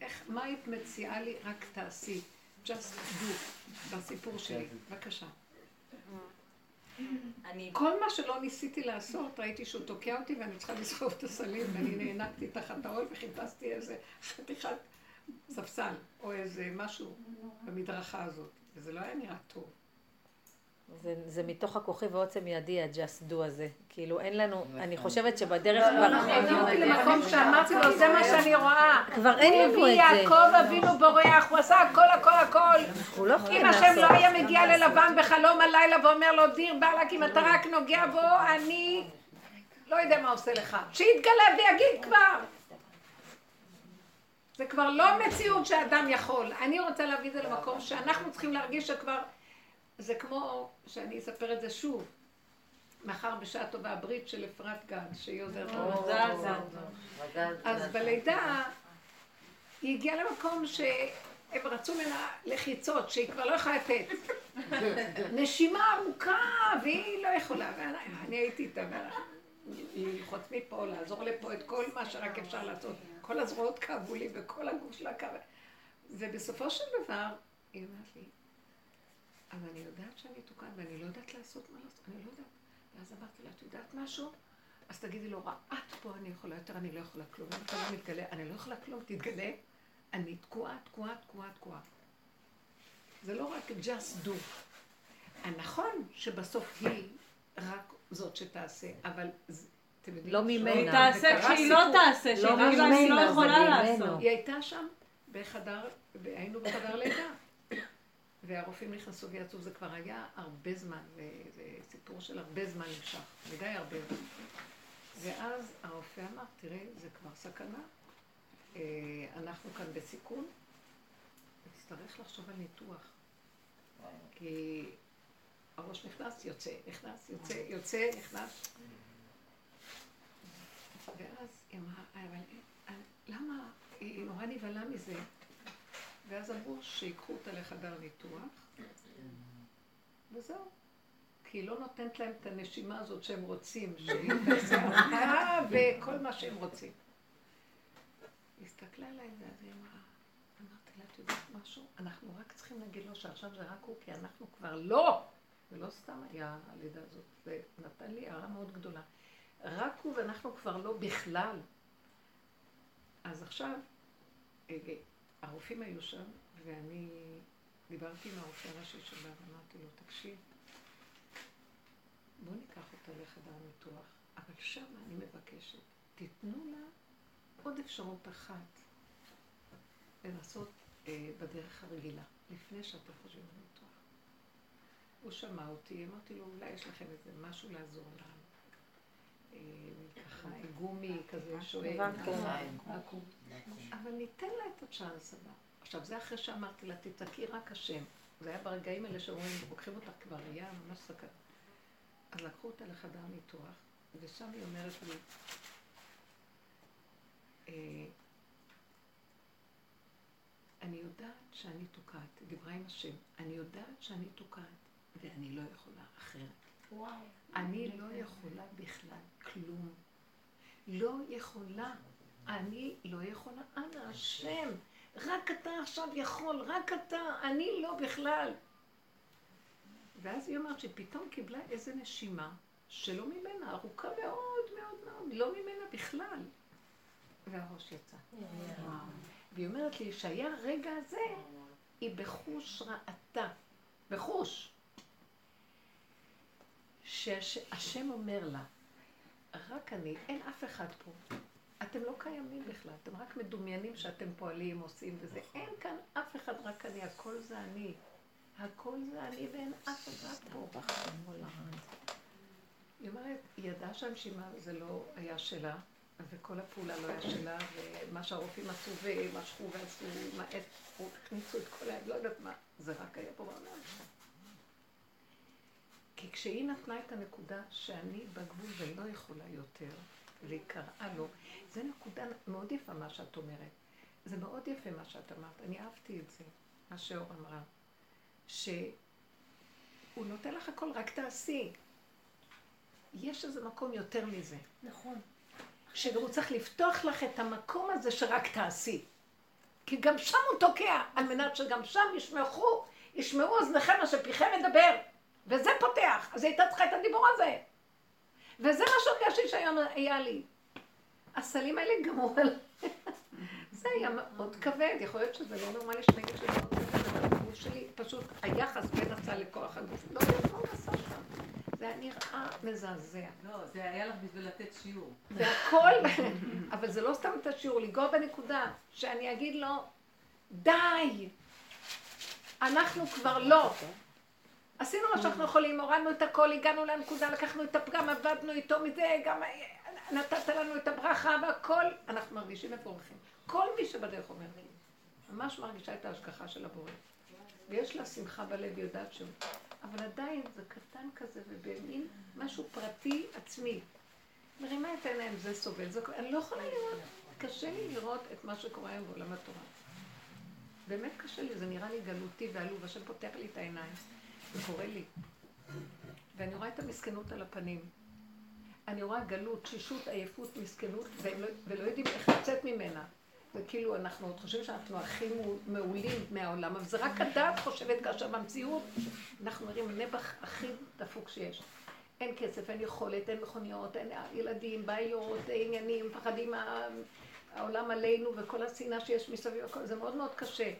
איך, מה היית מציעה לי? רק תעשי. just do, בסיפור שלי. בבקשה. כל מה שלא ניסיתי לעשות, ראיתי שהוא תוקע אותי ואני צריכה לסחוב את הסלים ואני נענקתי תחת העול וחיפשתי איזה חתיכת ספסל או איזה משהו במדרכה הזאת, וזה לא היה נראה טוב. זה, זה מתוך הכוחי ועוצם ידי, ה-just do הזה. כאילו, אין לנו, אני חושבת שבדרך כבר... הייתי למקום שאמרתי לו, זה מה שאני רואה. כבר אין לנו את זה. יעקב אבינו בורח, הוא עשה הכל, הכל, הכל. אם השם לא היה מגיע ללבן בחלום הלילה ואומר לו, דיר בעלק, אם אתה רק נוגע בו, אני לא יודע מה עושה לך. שיתגלה ויגיד כבר. זה כבר לא מציאות שאדם יכול. אני רוצה להביא את זה למקום שאנחנו צריכים להרגיש שכבר... זה כמו שאני אספר את זה שוב, מחר בשעה טובה הברית של אפרת גן, שהיא עוזרת למזל. אז בלידה היא הגיעה למקום שהם רצו ממנה לחיצות, שהיא כבר לא יכולה לתת. נשימה ארוכה, והיא לא יכולה, ואני הייתי איתה, ללחוץ מפה, לעזור לפה את כל מה שרק אפשר לעשות. כל הזרועות כאבו לי וכל הגוף שלה כאב. ובסופו של דבר, היא אומרת לי, אבל אני יודעת שאני תוקעת, ואני לא יודעת לעשות מה לעשות, אני לא יודעת. ואז אמרתי לה, את יודעת משהו? אז תגידי לו, רעת פה, אני יכולה יותר, אני לא יכולה כלום. אני לא מתגלה, אני לא יכולה כלום, תתגלה. אני תקועה, תקועה, תקועה, תקועה. זה לא רק just do. הנכון שבסוף היא רק זאת שתעשה, אבל אתם יודעים, לא ממנה. היא תעשה כשהיא לא תעשה, שהיא לא יכולה לעשות. היא הייתה שם בחדר, היינו בחדר לידה. והרופאים נכנסו ויצאו, זה כבר היה הרבה זמן, זה סיפור של הרבה זמן נמשך, מדי הרבה זמן. ואז הרופא אמר, תראי, זה כבר סכנה, אנחנו כאן בסיכון, נצטרך לחשוב על ניתוח. כי הראש נכנס, יוצא, נכנס, יוצא, יוצא, נכנס. ואז היא אמרה, אבל למה, היא נורא נבהלה מזה? ואז אמרו שיקחו אותה לחדר ניתוח, וזהו. כי היא לא נותנת להם את הנשימה הזאת שהם רוצים, שהיא תעשה וכל מה שהם רוצים. היא הסתכלה עליי ואז היא אמרה, אמרתי לה, את יודעת משהו? אנחנו רק צריכים להגיד לו שעכשיו זה רק הוא, כי אנחנו כבר לא! ולא סתם היה הלידה הזאת, זה נתן לי הערה מאוד גדולה. רק הוא ואנחנו כבר לא בכלל. אז עכשיו, הרופאים היו שם, ואני דיברתי עם הרופא הראשי שלה, ואמרתי לו, תקשיב, בוא ניקח אותה לחדר ניתוח, אבל שם אני מבקשת, תיתנו לה עוד אפשרות אחת לנסות אה, בדרך הרגילה, לפני שאתה חושבים על ניתוח. הוא שמע אותי, אמרתי לו, אולי יש לכם איזה משהו לעזור לנו. ככה, גומי כזה שואל, אבל ניתן לה את הצ'אנס הבא. עכשיו, זה אחרי שאמרתי לה, תתקי רק השם. זה היה ברגעים האלה שאומרים, לוקחים אותך כבר, היה ממש סכן. אז לקחו אותה לחדר ניתוח, ושם היא אומרת לי, אני יודעת שאני תוקעת, דיברה עם השם, אני יודעת שאני תוקעת, ואני לא יכולה אחרת. וואו, אני לא יכולה בכלל כלום. לא יכולה. אני לא יכולה. אנא השם. רק אתה עכשיו יכול. רק אתה. אני לא בכלל. ואז היא אומרת שפתאום קיבלה איזה נשימה שלא ממנה. ארוכה מאוד מאוד מאוד. לא ממנה בכלל. והראש יצא. והיא אומרת לי שהיה הרגע הזה היא בחוש ראתה. בחוש. שהשם אומר לה, רק אני, אין אף אחד פה. אתם לא קיימים בכלל, אתם רק מדומיינים שאתם פועלים, עושים וזה. אין כאן אף אחד, רק אני, הכל זה אני. הכל זה אני ואין אף אחד פה. היא אומרת, היא ידעה שהמשימה זה לא היה שלה, וכל הפעולה לא היה שלה, ומה שהרופאים עשו ומשכו ועשו, הכניסו את כל היד, לא יודעת מה, זה רק היה פה בעולם. כי כשהיא נתנה את הנקודה שאני בגבול ולא יכולה יותר, והיא קראה לו, זו נקודה מאוד יפה מה שאת אומרת. זה מאוד יפה מה שאת אמרת, אני אהבתי את זה, מה שאור אמרה, שהוא נותן לך הכל, רק תעשי. יש איזה מקום יותר מזה. נכון. שהוא צריך לפתוח לך את המקום הזה שרק תעשי. כי גם שם הוא תוקע, על מנת שגם שם ישמעו, ישמעו אוזניכם מה שפיכם מדבר. וזה פותח, אז הייתה צריכה את הדיבור הזה. וזה מה שהרגשתי שהיום היה לי. הסלים האלה גמרו עליי. זה היה מאוד כבד, יכול להיות שזה לא נורמלי שנגיד שזה מאוד כבד. הגוף שלי פשוט היחס בין הצל לכוח הגוף. לא יודעת מה הוא עשה שם. זה היה נראה מזעזע. לא, זה היה לך בשביל לתת שיעור. זה הכל, אבל זה לא סתם לתת שיעור, לגור בנקודה שאני אגיד לו, די, אנחנו כבר לא. עשינו מה שאנחנו יכולים, הורדנו את הכל, הגענו לנקודה, לקחנו את הפגם, עבדנו איתו מזה, גם נתת לנו את הברכה והכל, אנחנו מרגישים מפורכים. כל מי שבדרך אומר לי, ממש מרגישה את ההשגחה של הבורא. ויש לה שמחה בלב, יודעת שהוא. אבל עדיין זה קטן כזה ובאמין משהו פרטי עצמי. מרימה את עיניים, זה סובל, זה... אני לא יכולה לראות, קשה לי לראות את מה שקורה היום בעולם התורה. באמת קשה לי, זה נראה לי גלותי ועלוב, השם פותח לי את העיניים. זה קורה לי, ואני רואה את המסכנות על הפנים. אני רואה גלות, שישות, עייפות, מסכנות, ולא, ולא יודעים איך לצאת ממנה. וכאילו אנחנו עוד חושבים שאנחנו הכי מעולים מהעולם, אבל זה רק הדעת חושבת כאשר במציאות, אנחנו אומרים, נבח הכי דפוק שיש. אין כסף, אין יכולת, אין מכוניות, אין ילדים, בעיות, עניינים, פחדים העולם עלינו, וכל השנאה שיש מסביב, זה מאוד מאוד קשה.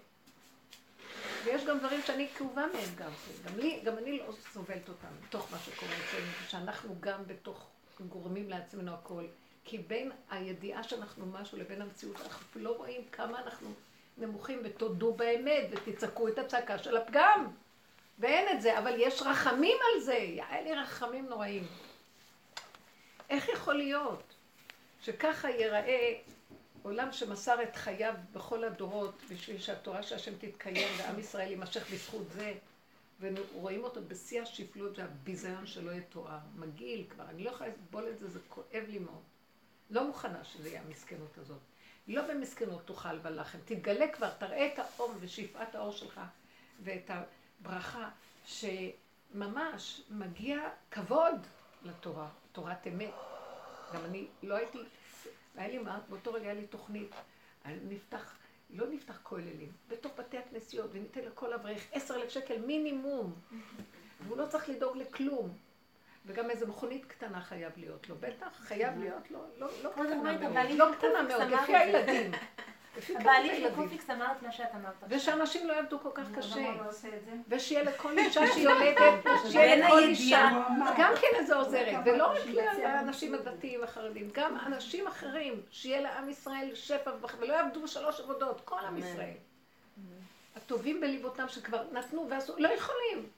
ויש גם דברים שאני כאובה מהם גם. גם לי, גם אני לא סובלת אותם, בתוך מה שקורה אצלנו, שאנחנו גם בתוך גורמים לעצמנו הכל. כי בין הידיעה שאנחנו משהו לבין המציאות, אנחנו לא רואים כמה אנחנו נמוכים ותודו באמת, ותצעקו את הצעקה של הפגם. ואין את זה, אבל יש רחמים על זה. היה לי רחמים נוראים. איך יכול להיות שככה ייראה עולם שמסר את חייו בכל הדורות, בשביל שהתורה שהשם תתקיים, ועם ישראל יימשך בזכות זה, ורואים אותו בשיא השפלות והביזיון שלא יתואר. מגעיל כבר, אני לא יכולה לסבול את זה, זה כואב לי מאוד. לא מוכנה שזה יהיה המסכנות הזאת. לא במסכנות תאכל ולחם, תתגלה כבר, תראה את האור ושפעת האור שלך, ואת הברכה שממש מגיע כבוד לתורה, תורת אמת. גם אני לא הייתי... היה לי, באותו רגע היה לי תוכנית, נפתח, לא נפתח כוללים, בתוך בתי הכנסיות, וניתן לכל אברך עשר אלף שקל מינימום, והוא לא צריך לדאוג לכלום. וגם איזו מכונית קטנה חייב להיות לו, בטח, חייב להיות לו, לא קטנה מאוד, לא קטנה מאוד, לפי הילדים. הבעלים בקופיקס אמרת מה שאת אמרת. ושאנשים לא יעבדו כל כך קשה. ושיהיה לכל אישה שהיא יולדת, שיהיה לכל אישה. גם כן זה עוזרת. ולא רק לאנשים הדתיים החרדים, גם אנשים אחרים, שיהיה לעם ישראל שפע, ולא יעבדו שלוש עבודות, כל עם ישראל. הטובים בליבותם שכבר נתנו ועשו, לא יכולים.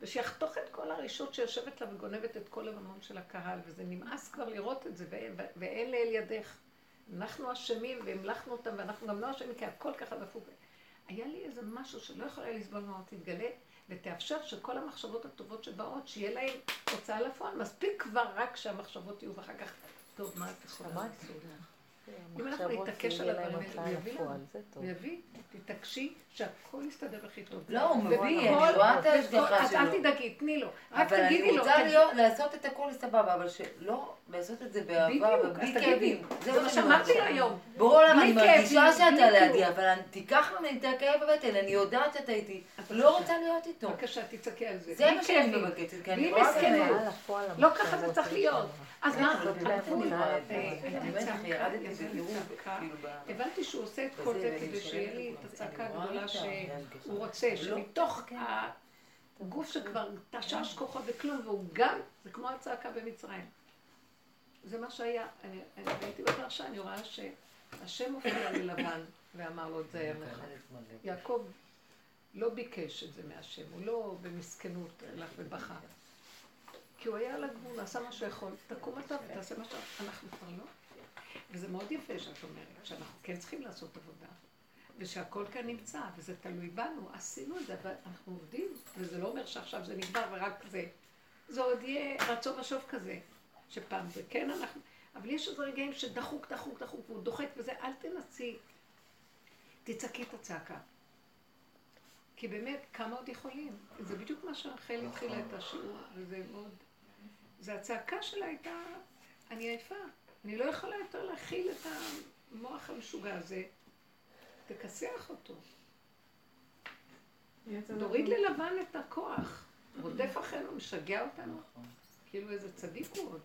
ושיחתוך את כל הרישות שיושבת לה וגונבת את כל הממון של הקהל, וזה נמאס כבר לראות את זה, ואין לאל ידך. אנחנו אשמים והמלכנו אותם, ואנחנו גם לא אשמים, כי הכל ככה דפוק. היה לי איזה משהו שלא יכול היה לסבול מאוד, תתגלה, ותאפשר שכל המחשבות הטובות שבאות, שיהיה להן הוצאה לפועל. מספיק כבר רק שהמחשבות יהיו, ואחר כך, טוב, מה את יכולה? מה את יכולה? אם אנחנו נתעקש על הדברים, יביא לנו, יביא, תתעקשי שהכל יסתדר הכי טוב. לא, הוא מביא, אני רואה את ההשגחה שלו. אל תדאגי, תני לו, רק תגידי לו. אבל אני רוצה לעשות את הכל סבבה, אבל שלא לעשות את זה באהבה ובלי כאבים. זה מה שאמרתי היום. ברור, אני מרגישה שאתה לידי, אבל תיקח ממני את הכאב בבטן, אני יודעת שאתה איתי, לא רוצה להיות איתו. בבקשה, תצעקי על זה. זה מה שאני מבקשת, כי אני רואה את זה. לא ככה זה צריך להיות. אז מה? הבנתי שהוא עושה את כל זה כדי שיהיה לי את הצעקה הגדולה שהוא רוצה, שמתוך הגוף שכבר תשש כוחות וכלום, והוא גם, זה כמו הצעקה במצרים. זה מה שהיה, הייתי בפרשה, אני רואה שהשם הופיע ללבן ואמר לו את זה היה לך. יעקב לא ביקש את זה מהשם, הוא לא במסכנות הלך ובכה. כי הוא היה על הגבול, עשה מה שיכול, תקום אתה ותעשה מה שאנחנו כבר לא. וזה מאוד יפה שאת אומרת, שאנחנו כן צריכים לעשות עבודה, ושהכל כאן נמצא, וזה תלוי בנו, עשינו את זה, אבל אנחנו עובדים, וזה לא אומר שעכשיו זה נגבר ורק זה. זה עוד יהיה רצון ושוב כזה, שפעם זה כן אנחנו, אבל יש איזה רגעים שדחוק, דחוק, דחוק, והוא דוחק, וזה אל תנסי, תצעקי את הצעקה. כי באמת, כמה עוד יכולים? זה בדיוק מה שרחל התחילה את השיעור, וזה מאוד... זה הצעקה שלה הייתה, אני עייפה. אני לא יכולה יותר להכיל את המוח המשוגע הזה. תכסח אותו. תוריד ללבן את הכוח. רודף אחרינו, משגע אותנו. כאילו איזה צדיק הוא עוד.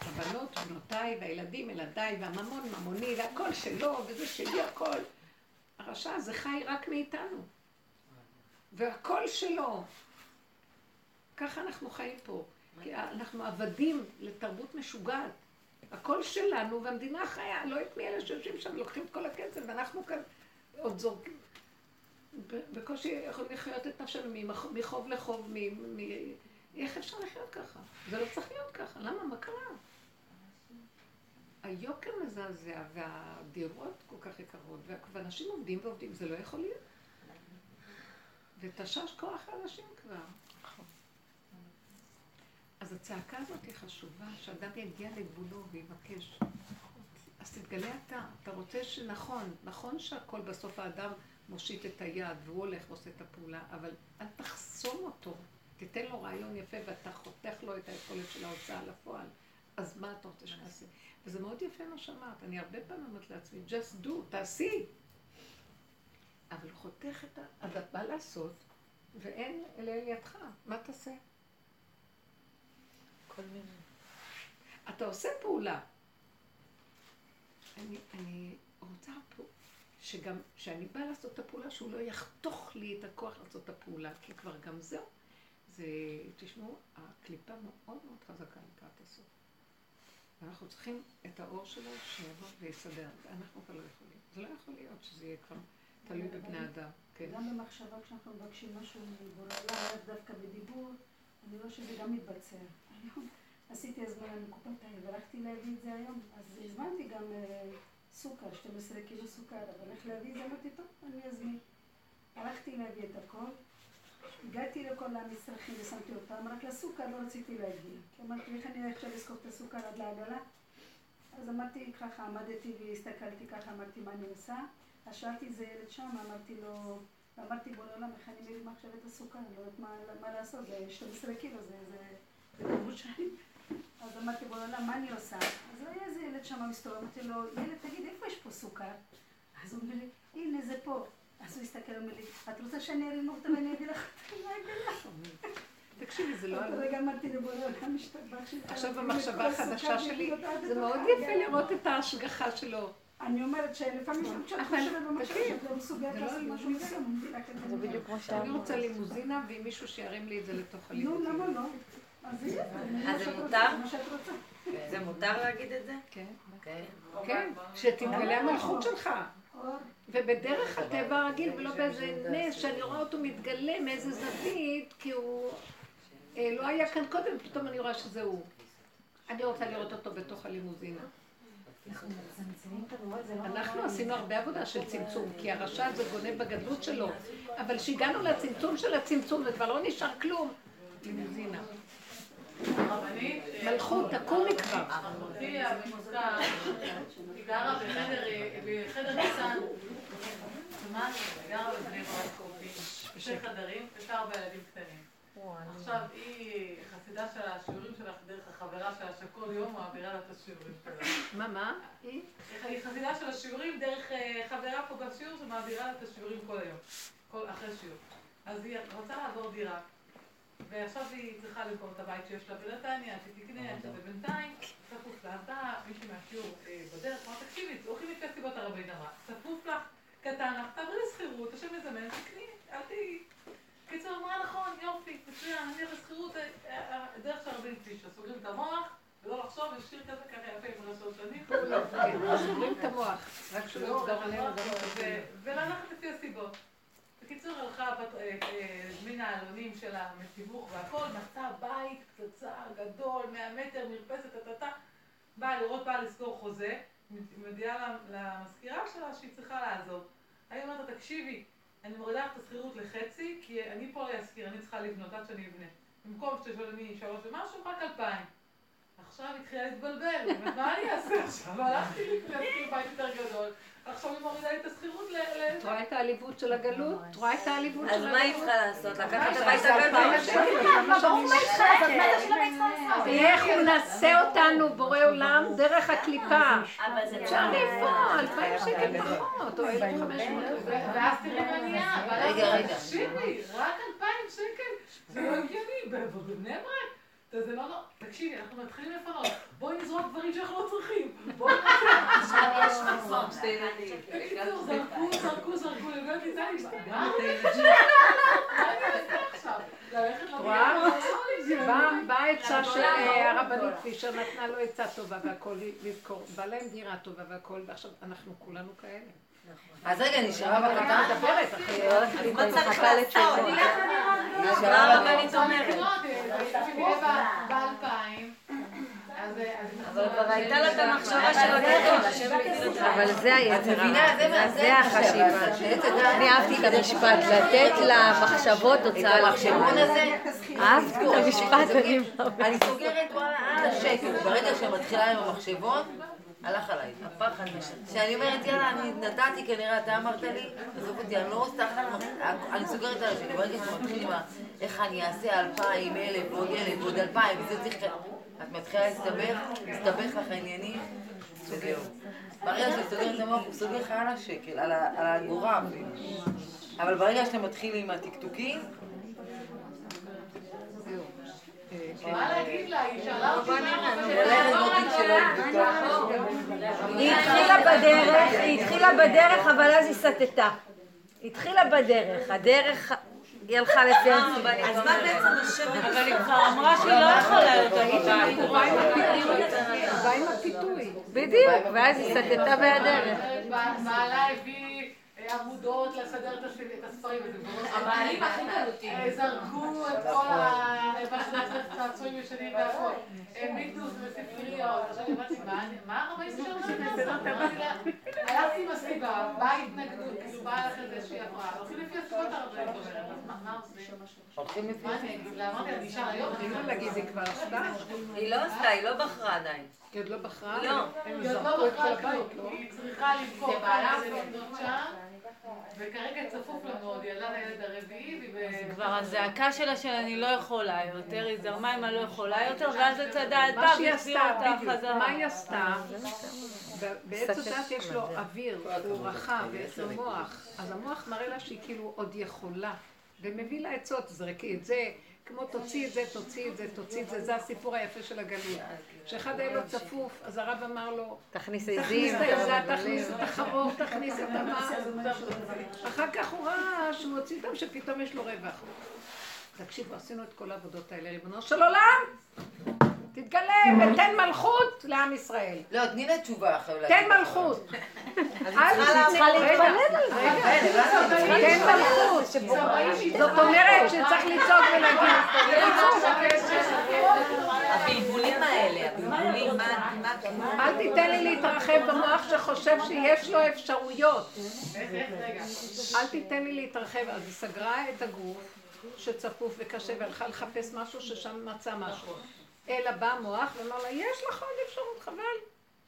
הבנות, בנותיי והילדים, ילדיי והממון, ממוני, והכל שלו, וזה שלי הכל. הרשע הזה חי רק מאיתנו. והכל שלו. ככה אנחנו חיים פה. כי אנחנו עבדים לתרבות משוגעת. הכל שלנו, והמדינה חיה, לא את מי אלה שיושבים שם, לוקחים את כל הכסף, ואנחנו כאן עוד זורקים. בקושי יכולים לחיות את נפשנו מחוב לחוב, מ... איך אפשר לחיות ככה? זה לא צריך להיות ככה, למה? מה קרה? היוקר מזעזע, והדירות כל כך יקרות, ואנשים עובדים ועובדים, זה לא יכול להיות. ותשש כוח האנשים כבר. אז הצעקה הזאת היא חשובה, שאדם יגיע לגבולו ויבקש. אז תתגלה אתה, אתה רוצה שנכון, נכון שהכל בסוף האדם מושיט את היד והוא הולך ועושה את הפעולה, אבל אל תחסום אותו, תיתן לו רעיון יפה ואתה חותך לו את היכולת של ההוצאה לפועל. אז מה אתה רוצה שנעשה? וזה מאוד יפה מה שאמרת, אני הרבה פעמים אמרת לעצמי, just do, תעשי. אבל חותך את ה... אז את בא לעשות ואין אלה אל ידך, מה תעשה? אתה עושה פעולה. אני, אני רוצה פה שגם כשאני באה לעשות את הפעולה, שהוא לא יחתוך לי את הכוח לעשות את הפעולה, כי כבר גם זהו. זה, תשמעו, הקליפה מאוד מאוד חזקה לקראת הסוף. ואנחנו צריכים את האור שלו שיבוא ויסדר, ואנחנו כבר לא יכולים. זה לא יכול להיות שזה יהיה כבר תלוי בבני אדם. גם במחשבה כשאנחנו מבקשים משהו מבורא, לא דווקא בדיבור, אני רואה שזה גם מתבצע. היום עשיתי הזמנה מקופת העיר, והלכתי להביא את זה היום, אז הזמנתי גם סוכר, שתים עשרה קילו סוכר, אבל הולך להביא את זה, אמרתי, טוב, אני אזמין. הלכתי להביא את הכל, הגעתי לכל המצרכים ושמתי אותם, רק לסוכר לא רציתי להגיע. כי אמרתי, איך אני עכשיו לזכות את הסוכר עד לעגלה? אז אמרתי ככה, עמדתי והסתכלתי ככה, אמרתי מה אני עושה. אז שאלתי איזה ילד שם, אמרתי לו, ואמרתי בוא לעולם, איך אני מביא מה עכשיו את הסוכר, אני לא יודעת מה, מה לעשות, זה שתים עשרה קילו, זה כמות שאני. אז אמרתי בוא לעולם, מה אני עושה? אז היה איזה ילד שם מסתובב, אמרתי לו, ילד, תגיד, איפה יש פה סוכר? אז הוא אומר לי, הנה זה פה. אז הוא הסתכל ואומר לי, את רוצה שאני אראה נורתה ואני אביא לך את הרגלה? תקשיבי, זה לא... רגע אמרתי לבורא, גם משתבח שלי. עכשיו המחשבה החדשה שלי, זה מאוד יפה לראות את ההשגחה שלו. אני אומרת שלפעמים כשאת חושבת במחשב, לא מסוגלת לעשות משהו מסוים. זה בדיוק כמו שאמרת. אני רוצה לימוזינה ועם מישהו שירים לי את זה לתוך הלימוזינה. נו, למה לא? אז זה מותר? זה מותר להגיד את זה? כן. כן, שתתגלה המלכות שלך. ובדרך הטבע הרגיל, ולא באיזה נס, שאני רואה אותו מתגלה מאיזה זווית, כי הוא לא היה כאן קודם, פתאום אני רואה שזה הוא. אני רוצה לראות אותו בתוך הלימוזינה. אנחנו עשינו הרבה עבודה של צמצום, כי הרשע הזה גונב בגדלות שלו, אבל כשהגענו לצמצום של הצמצום, וכבר לא נשאר כלום, לימוזינה. מלכות, תקומי כבר. הרבנית המוזכר, היא גרה בחדר ניסן, ממש, היא גרה בבני ברק קוראים, בשתי חדרים, ארבעה ילדים קטנים. עכשיו היא חסידה של השיעורים שלך דרך החברה שלה שכל יום מעבירה לה את השיעורים שלה. מה, מה? היא? היא חסידה של השיעורים דרך חברה פה בשיעור שמעבירה לה את השיעורים כל היום, כל אחרי שיעור. אז היא רוצה לעבור דירה. ועכשיו היא צריכה למכור את הבית שיש לה בנתניה, שתקנה, ובינתיים צפוף לה. עשתה מישהו מהשיעור בדרך, אמרה, תקשיבי, צורכים את הסיבות הרבי נראה, צפוף לך, קטן לך, תעברי לסחירות, השם מזמן, תקני, אל תהיי. קיצור, אמרה, נכון, יופי, מצוין, אני לסחירות, דרך שהרבי נפישה, סוגרים את המוח, ולא לחשוב, יש שיר כזה ככה יפה עם רשות שנים. לא, סוגרים את המוח, רק שלא עובר עליהם, וללכת לפי הסיבות. בקיצור, הלכה מן העלונים של המסיבוך והכל, נחצה בית, קצצה, גדול, מאה מטר, מרפסת, תתתה, באה לראות, באה לסגור חוזה, מדיעה למזכירה שלה שהיא צריכה לעזוב. אני אומרת, תקשיבי, אני מורידה את הסחירות לחצי, כי אני פה לא אזכיר, אני צריכה לבנות עד שאני אבנה. במקום שתשלמי שלוש ומשהו, רק אלפיים. עכשיו התחילה להתבלבל, מה אני אעשה עכשיו? הלכתי להזכיר בית יותר גדול. עכשיו היא מורידה את הסחירות ל... את רואה את העליבות של הגלות? את רואה את העליבות של הגלות? אז מה היא צריכה לעשות? לקחת את הבית הגדול? איך הוא נעשה אותנו, בורא עולם, דרך הקליפה? שעריפו, אלפיים שקל פחות, או אלפיים וחמש מאות. ואז תראה מניעה, אבל תקשיבי, רק אלפיים שקל? זה לא הגיוני, בבני ברק? זה לא, לא, תקשיבי, אנחנו מתחילים לפנות, בואי נזרוק דברים שאנחנו לא צריכים, בואי נעשה. יש חסום, שתי ילדים. בקיצור, זרקו, זרקו, זרקו, לבנת איתה נשתה. מה אני עושה עכשיו? ללכת לבית. באה עצה שהרבנית פישר נתנה לו עצה טובה והכל, לזכור, בא להם דירה טובה והכל, ועכשיו אנחנו כולנו כאלה. אז רגע, נשארה בקטן דברת, אחי, אז מה צריך לעשות? נשארה הרבנית אומרת. באלפיים, אבל כבר הייתה לה את המחשבה של הגדול, אבל זה היצרה, זה החשיבה. אני אהבתי את המשפט, לתת למחשבות הוצאה למחשבון הזה. אהבתי את המשפט, אני סוגרת על השקל, ברגע שמתחילה עם המחשבות, הלך עליי, הפחד משנה. כשאני אומרת, יאללה, אני נתתי כנראה, אתה אמרת לי, עזוב אותי, אני לא רוצה, אני סוגרת על השני, ברגע שמתחיל מה, איך אני אעשה אלפיים, אלף, עוד אלף, עוד אלפיים, וזה צריך... את מתחילה להסתבך, להסתבך לך עניינים, סוגר. ברגע שאתה סוגרת למוח, הוא סוגר לך על השקל, על האגורה. אבל ברגע שאתה מתחיל עם התקתוקים, מה להגיד לה? היא שאלה אותי מה? היא התחילה בדרך, היא התחילה בדרך, אבל אז היא סטטה. היא התחילה בדרך, הדרך... היא הלכה לצייץ. אז מה בעצם השם? אבל היא כבר אמרה שהיא לא יכולה יותר. היא קורה עם הפיתוי. באה עם הפיתוי. בדיוק, ואז היא סטטה בהדרך. מעלה הביא עמודות לסדר את הספרים. המעלים הכי גלותים. זרקו את כל הצעצועים ישנים והכל. מיתוס וספריות. מה הרבה יש שם? הלכתי עם הסביבה, באה התנגדות, כאילו באה לך את זה שהיא עברה. הולכים לפי הסביבות הרבה. מה עושה? מה אני אגיד? אמרתי, אני נשאר היום. אני לא להגיד, היא כבר עשתה? היא לא עשתה, היא לא בחרה עדיין. היא עוד לא בחרה? לא. היא עוד לא בחרה כלום. היא צריכה לבחור. זה לבנות שם. וכרגע צפוף לנו עוד, ילדה הילד הרביעי אז כבר הזעקה שלה של אני לא יכולה יותר, היא זרמה עם הלא יכולה יותר ואז הצדה עד פעם יחזירו אותה חזרה. מה היא עשתה? בעץ אותת יש לו אוויר, הוא רחב, יש לו מוח, אז המוח מראה לה שהיא כאילו עוד יכולה ומביא לה עצות, זרקי את זה כמו תוציא את זה, תוציא את זה, תוציא את זה, זה הסיפור היפה של הגלות. כשאחד היה לו צפוף, אז הרב אמר לו, תכניס את זה, תכניס את החרוב, תכניס את המס. אחר כך הוא ראה שהוא הוציא איתם שפתאום יש לו רווח. תקשיבו, עשינו את כל העבודות האלה, ריבונו של עולם, תתגלה ותן מלכות לעם ישראל. לא, תני לה תשובה אחרי אולי. תן מלכות. אז היא צריכה להתפלל על זה. תן מלכות. זאת אומרת שצריך לצעוק ולהגיד. הבלבולים האלה, הבלבולים, מה... אל תיתן לי להתרחב במוח שחושב שיש לו אפשרויות. אל תיתן לי להתרחב. אז היא סגרה את הגוף שצפוף וקשה והלכה לחפש משהו ששם מצא משהו. אלא בא המוח ואומר לה, יש לך עוד אפשרות, חבל.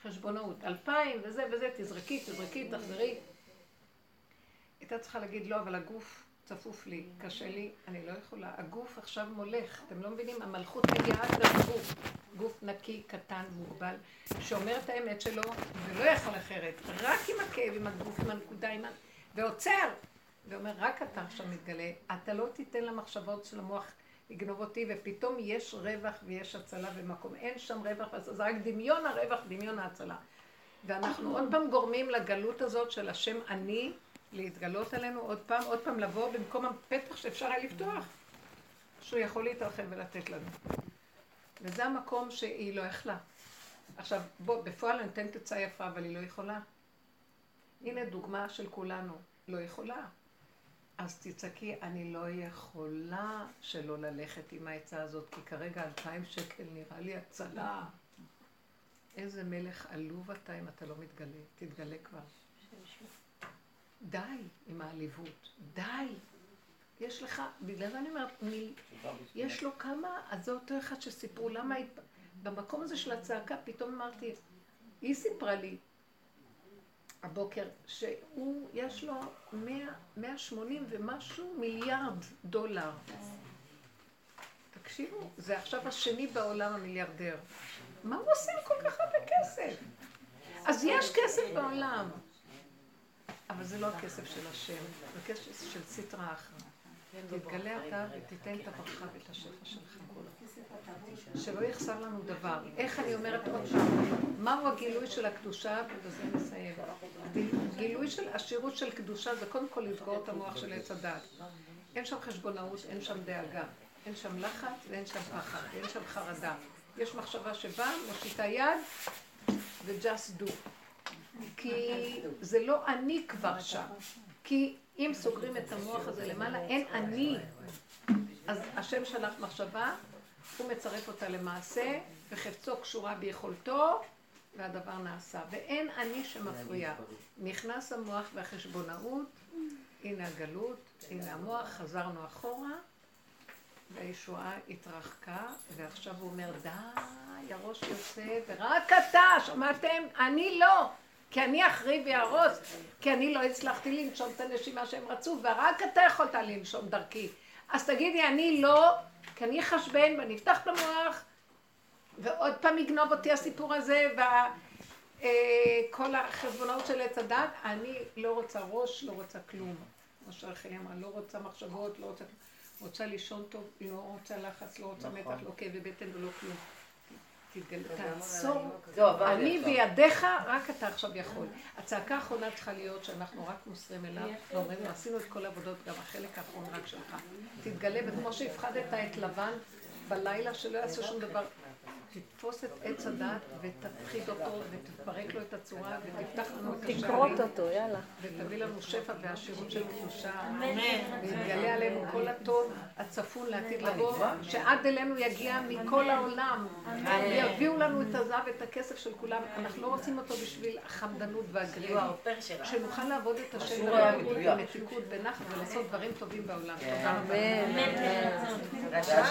חשבונאות, אלפיים וזה וזה, תזרקי, תזרקי, תחזרי. הייתה צריכה להגיד, לא, אבל הגוף צפוף לי, קשה לי, אני לא יכולה. הגוף עכשיו מולך, אתם לא מבינים, המלכות מגיעה דרך גוף. גוף נקי, קטן, מוגבל, שאומר את האמת שלו ולא יכול אחרת. רק עם הכאב, עם הגוף, עם הנקודה, עם... ועוצר. ואומר, רק אתה עכשיו מתגלה, אתה לא תיתן למחשבות של המוח יגנוב אותי, ופתאום יש רווח ויש הצלה במקום. אין שם רווח, אז רק דמיון הרווח, דמיון ההצלה. ואנחנו עוד פעם גורמים לגלות הזאת של השם אני, להתגלות עלינו עוד פעם, עוד פעם לבוא במקום הפתח שאפשר היה לפתוח, שהוא יכול להתרחב ולתת לנו. וזה המקום שהיא לא יכלה. עכשיו, בוא, בפועל אני אתן תצאה יפה, אבל היא לא יכולה. הנה דוגמה של כולנו, לא יכולה. אז תצעקי, אני לא יכולה שלא ללכת עם העצה הזאת, כי כרגע אלפיים שקל נראה לי הצלה. איזה מלך עלוב אתה אם אתה לא מתגלה, תתגלה כבר. די עם העליבות, די. יש לך, בגלל זה אני אומרת, יש לו כמה, אז זה אותו אחד שסיפרו למה, במקום הזה של הצעקה פתאום אמרתי, היא סיפרה לי, הבוקר, שהוא, יש לו מאה שמונים ומשהו מיליארד דולר. תקשיבו, זה עכשיו השני בעולם המיליארדר. מה הוא עושה עם כל כך הרבה כסף? אז יש כסף בעולם. אבל זה לא הכסף של השם, זה כסף של סטרה אחת. תתגלה אתה ותיתן את הברכה ואת השפע שלך. שלא יחסר לנו דבר. איך אני אומרת עוד פעם? מהו הגילוי של הקדושה? ובזה נסיים. גילוי של השירות של קדושה זה קודם כל לסגור את המוח של עץ הדעת. אין שם חשבונאות, אין שם דאגה. אין שם לחץ ואין שם פחד, ואין שם חרדה. יש מחשבה שבאה, מושיטה יד ו-just do. כי זה לא אני כבר שם. כי אם סוגרים את המוח הזה למעלה, אין אני. אז השם שלח מחשבה, הוא מצרף אותה למעשה, וחפצו קשורה ביכולתו, והדבר נעשה. ואין אני שמפריע. נכנס המוח והחשבונאות, הנה הגלות, הנה המוח, חזרנו אחורה, והישועה התרחקה, ועכשיו הוא אומר, די, הראש יוצא, ורק אתה, שמעתם? אני לא. כי אני אחריב ויהרוס, כי אני לא הצלחתי לנשום את הנשימה שהם רצו, ורק אתה יכולת לנשום דרכי. אז תגידי, אני לא, כי אני חשבן, ואני אפתח את המוח, ועוד פעם יגנוב אותי הסיפור הזה, וכל החשבונות של עץ הדעת, אני לא רוצה ראש, לא רוצה כלום. מה שרחל אמרה, לא רוצה מחשבות, לא רוצה כלום. רוצה לישון טוב, לא רוצה לחץ, לא רוצה מתח, לא כאבי בטן ולא כלום. תעצור, אני בידיך, רק אתה עכשיו יכול. הצעקה האחרונה צריכה להיות שאנחנו רק מוסרים אליו, ואומרים, עשינו את כל העבודות, גם החלק האחרון רק שלך. תתגלה, וכמו שהפחדת את לבן בלילה, שלא יעשה שום דבר, תתפוס את עץ הדת ותפחיד אותו ותפרק לו את הצורה ותפתח לנו את השערים ותביא לנו שפע והשירות של קדושה ויתגלה עלינו כל הטוב הצפון לעתיד לבוא שעד אלינו יגיע מכל העולם ויביאו לנו את הזהב ואת הכסף של כולם. אנחנו לא רוצים אותו בשביל החמדנות והגריעות, שנוכל לעבוד את השם במתיקות בנחת ולעשות דברים טובים בעולם. תודה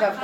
רבה.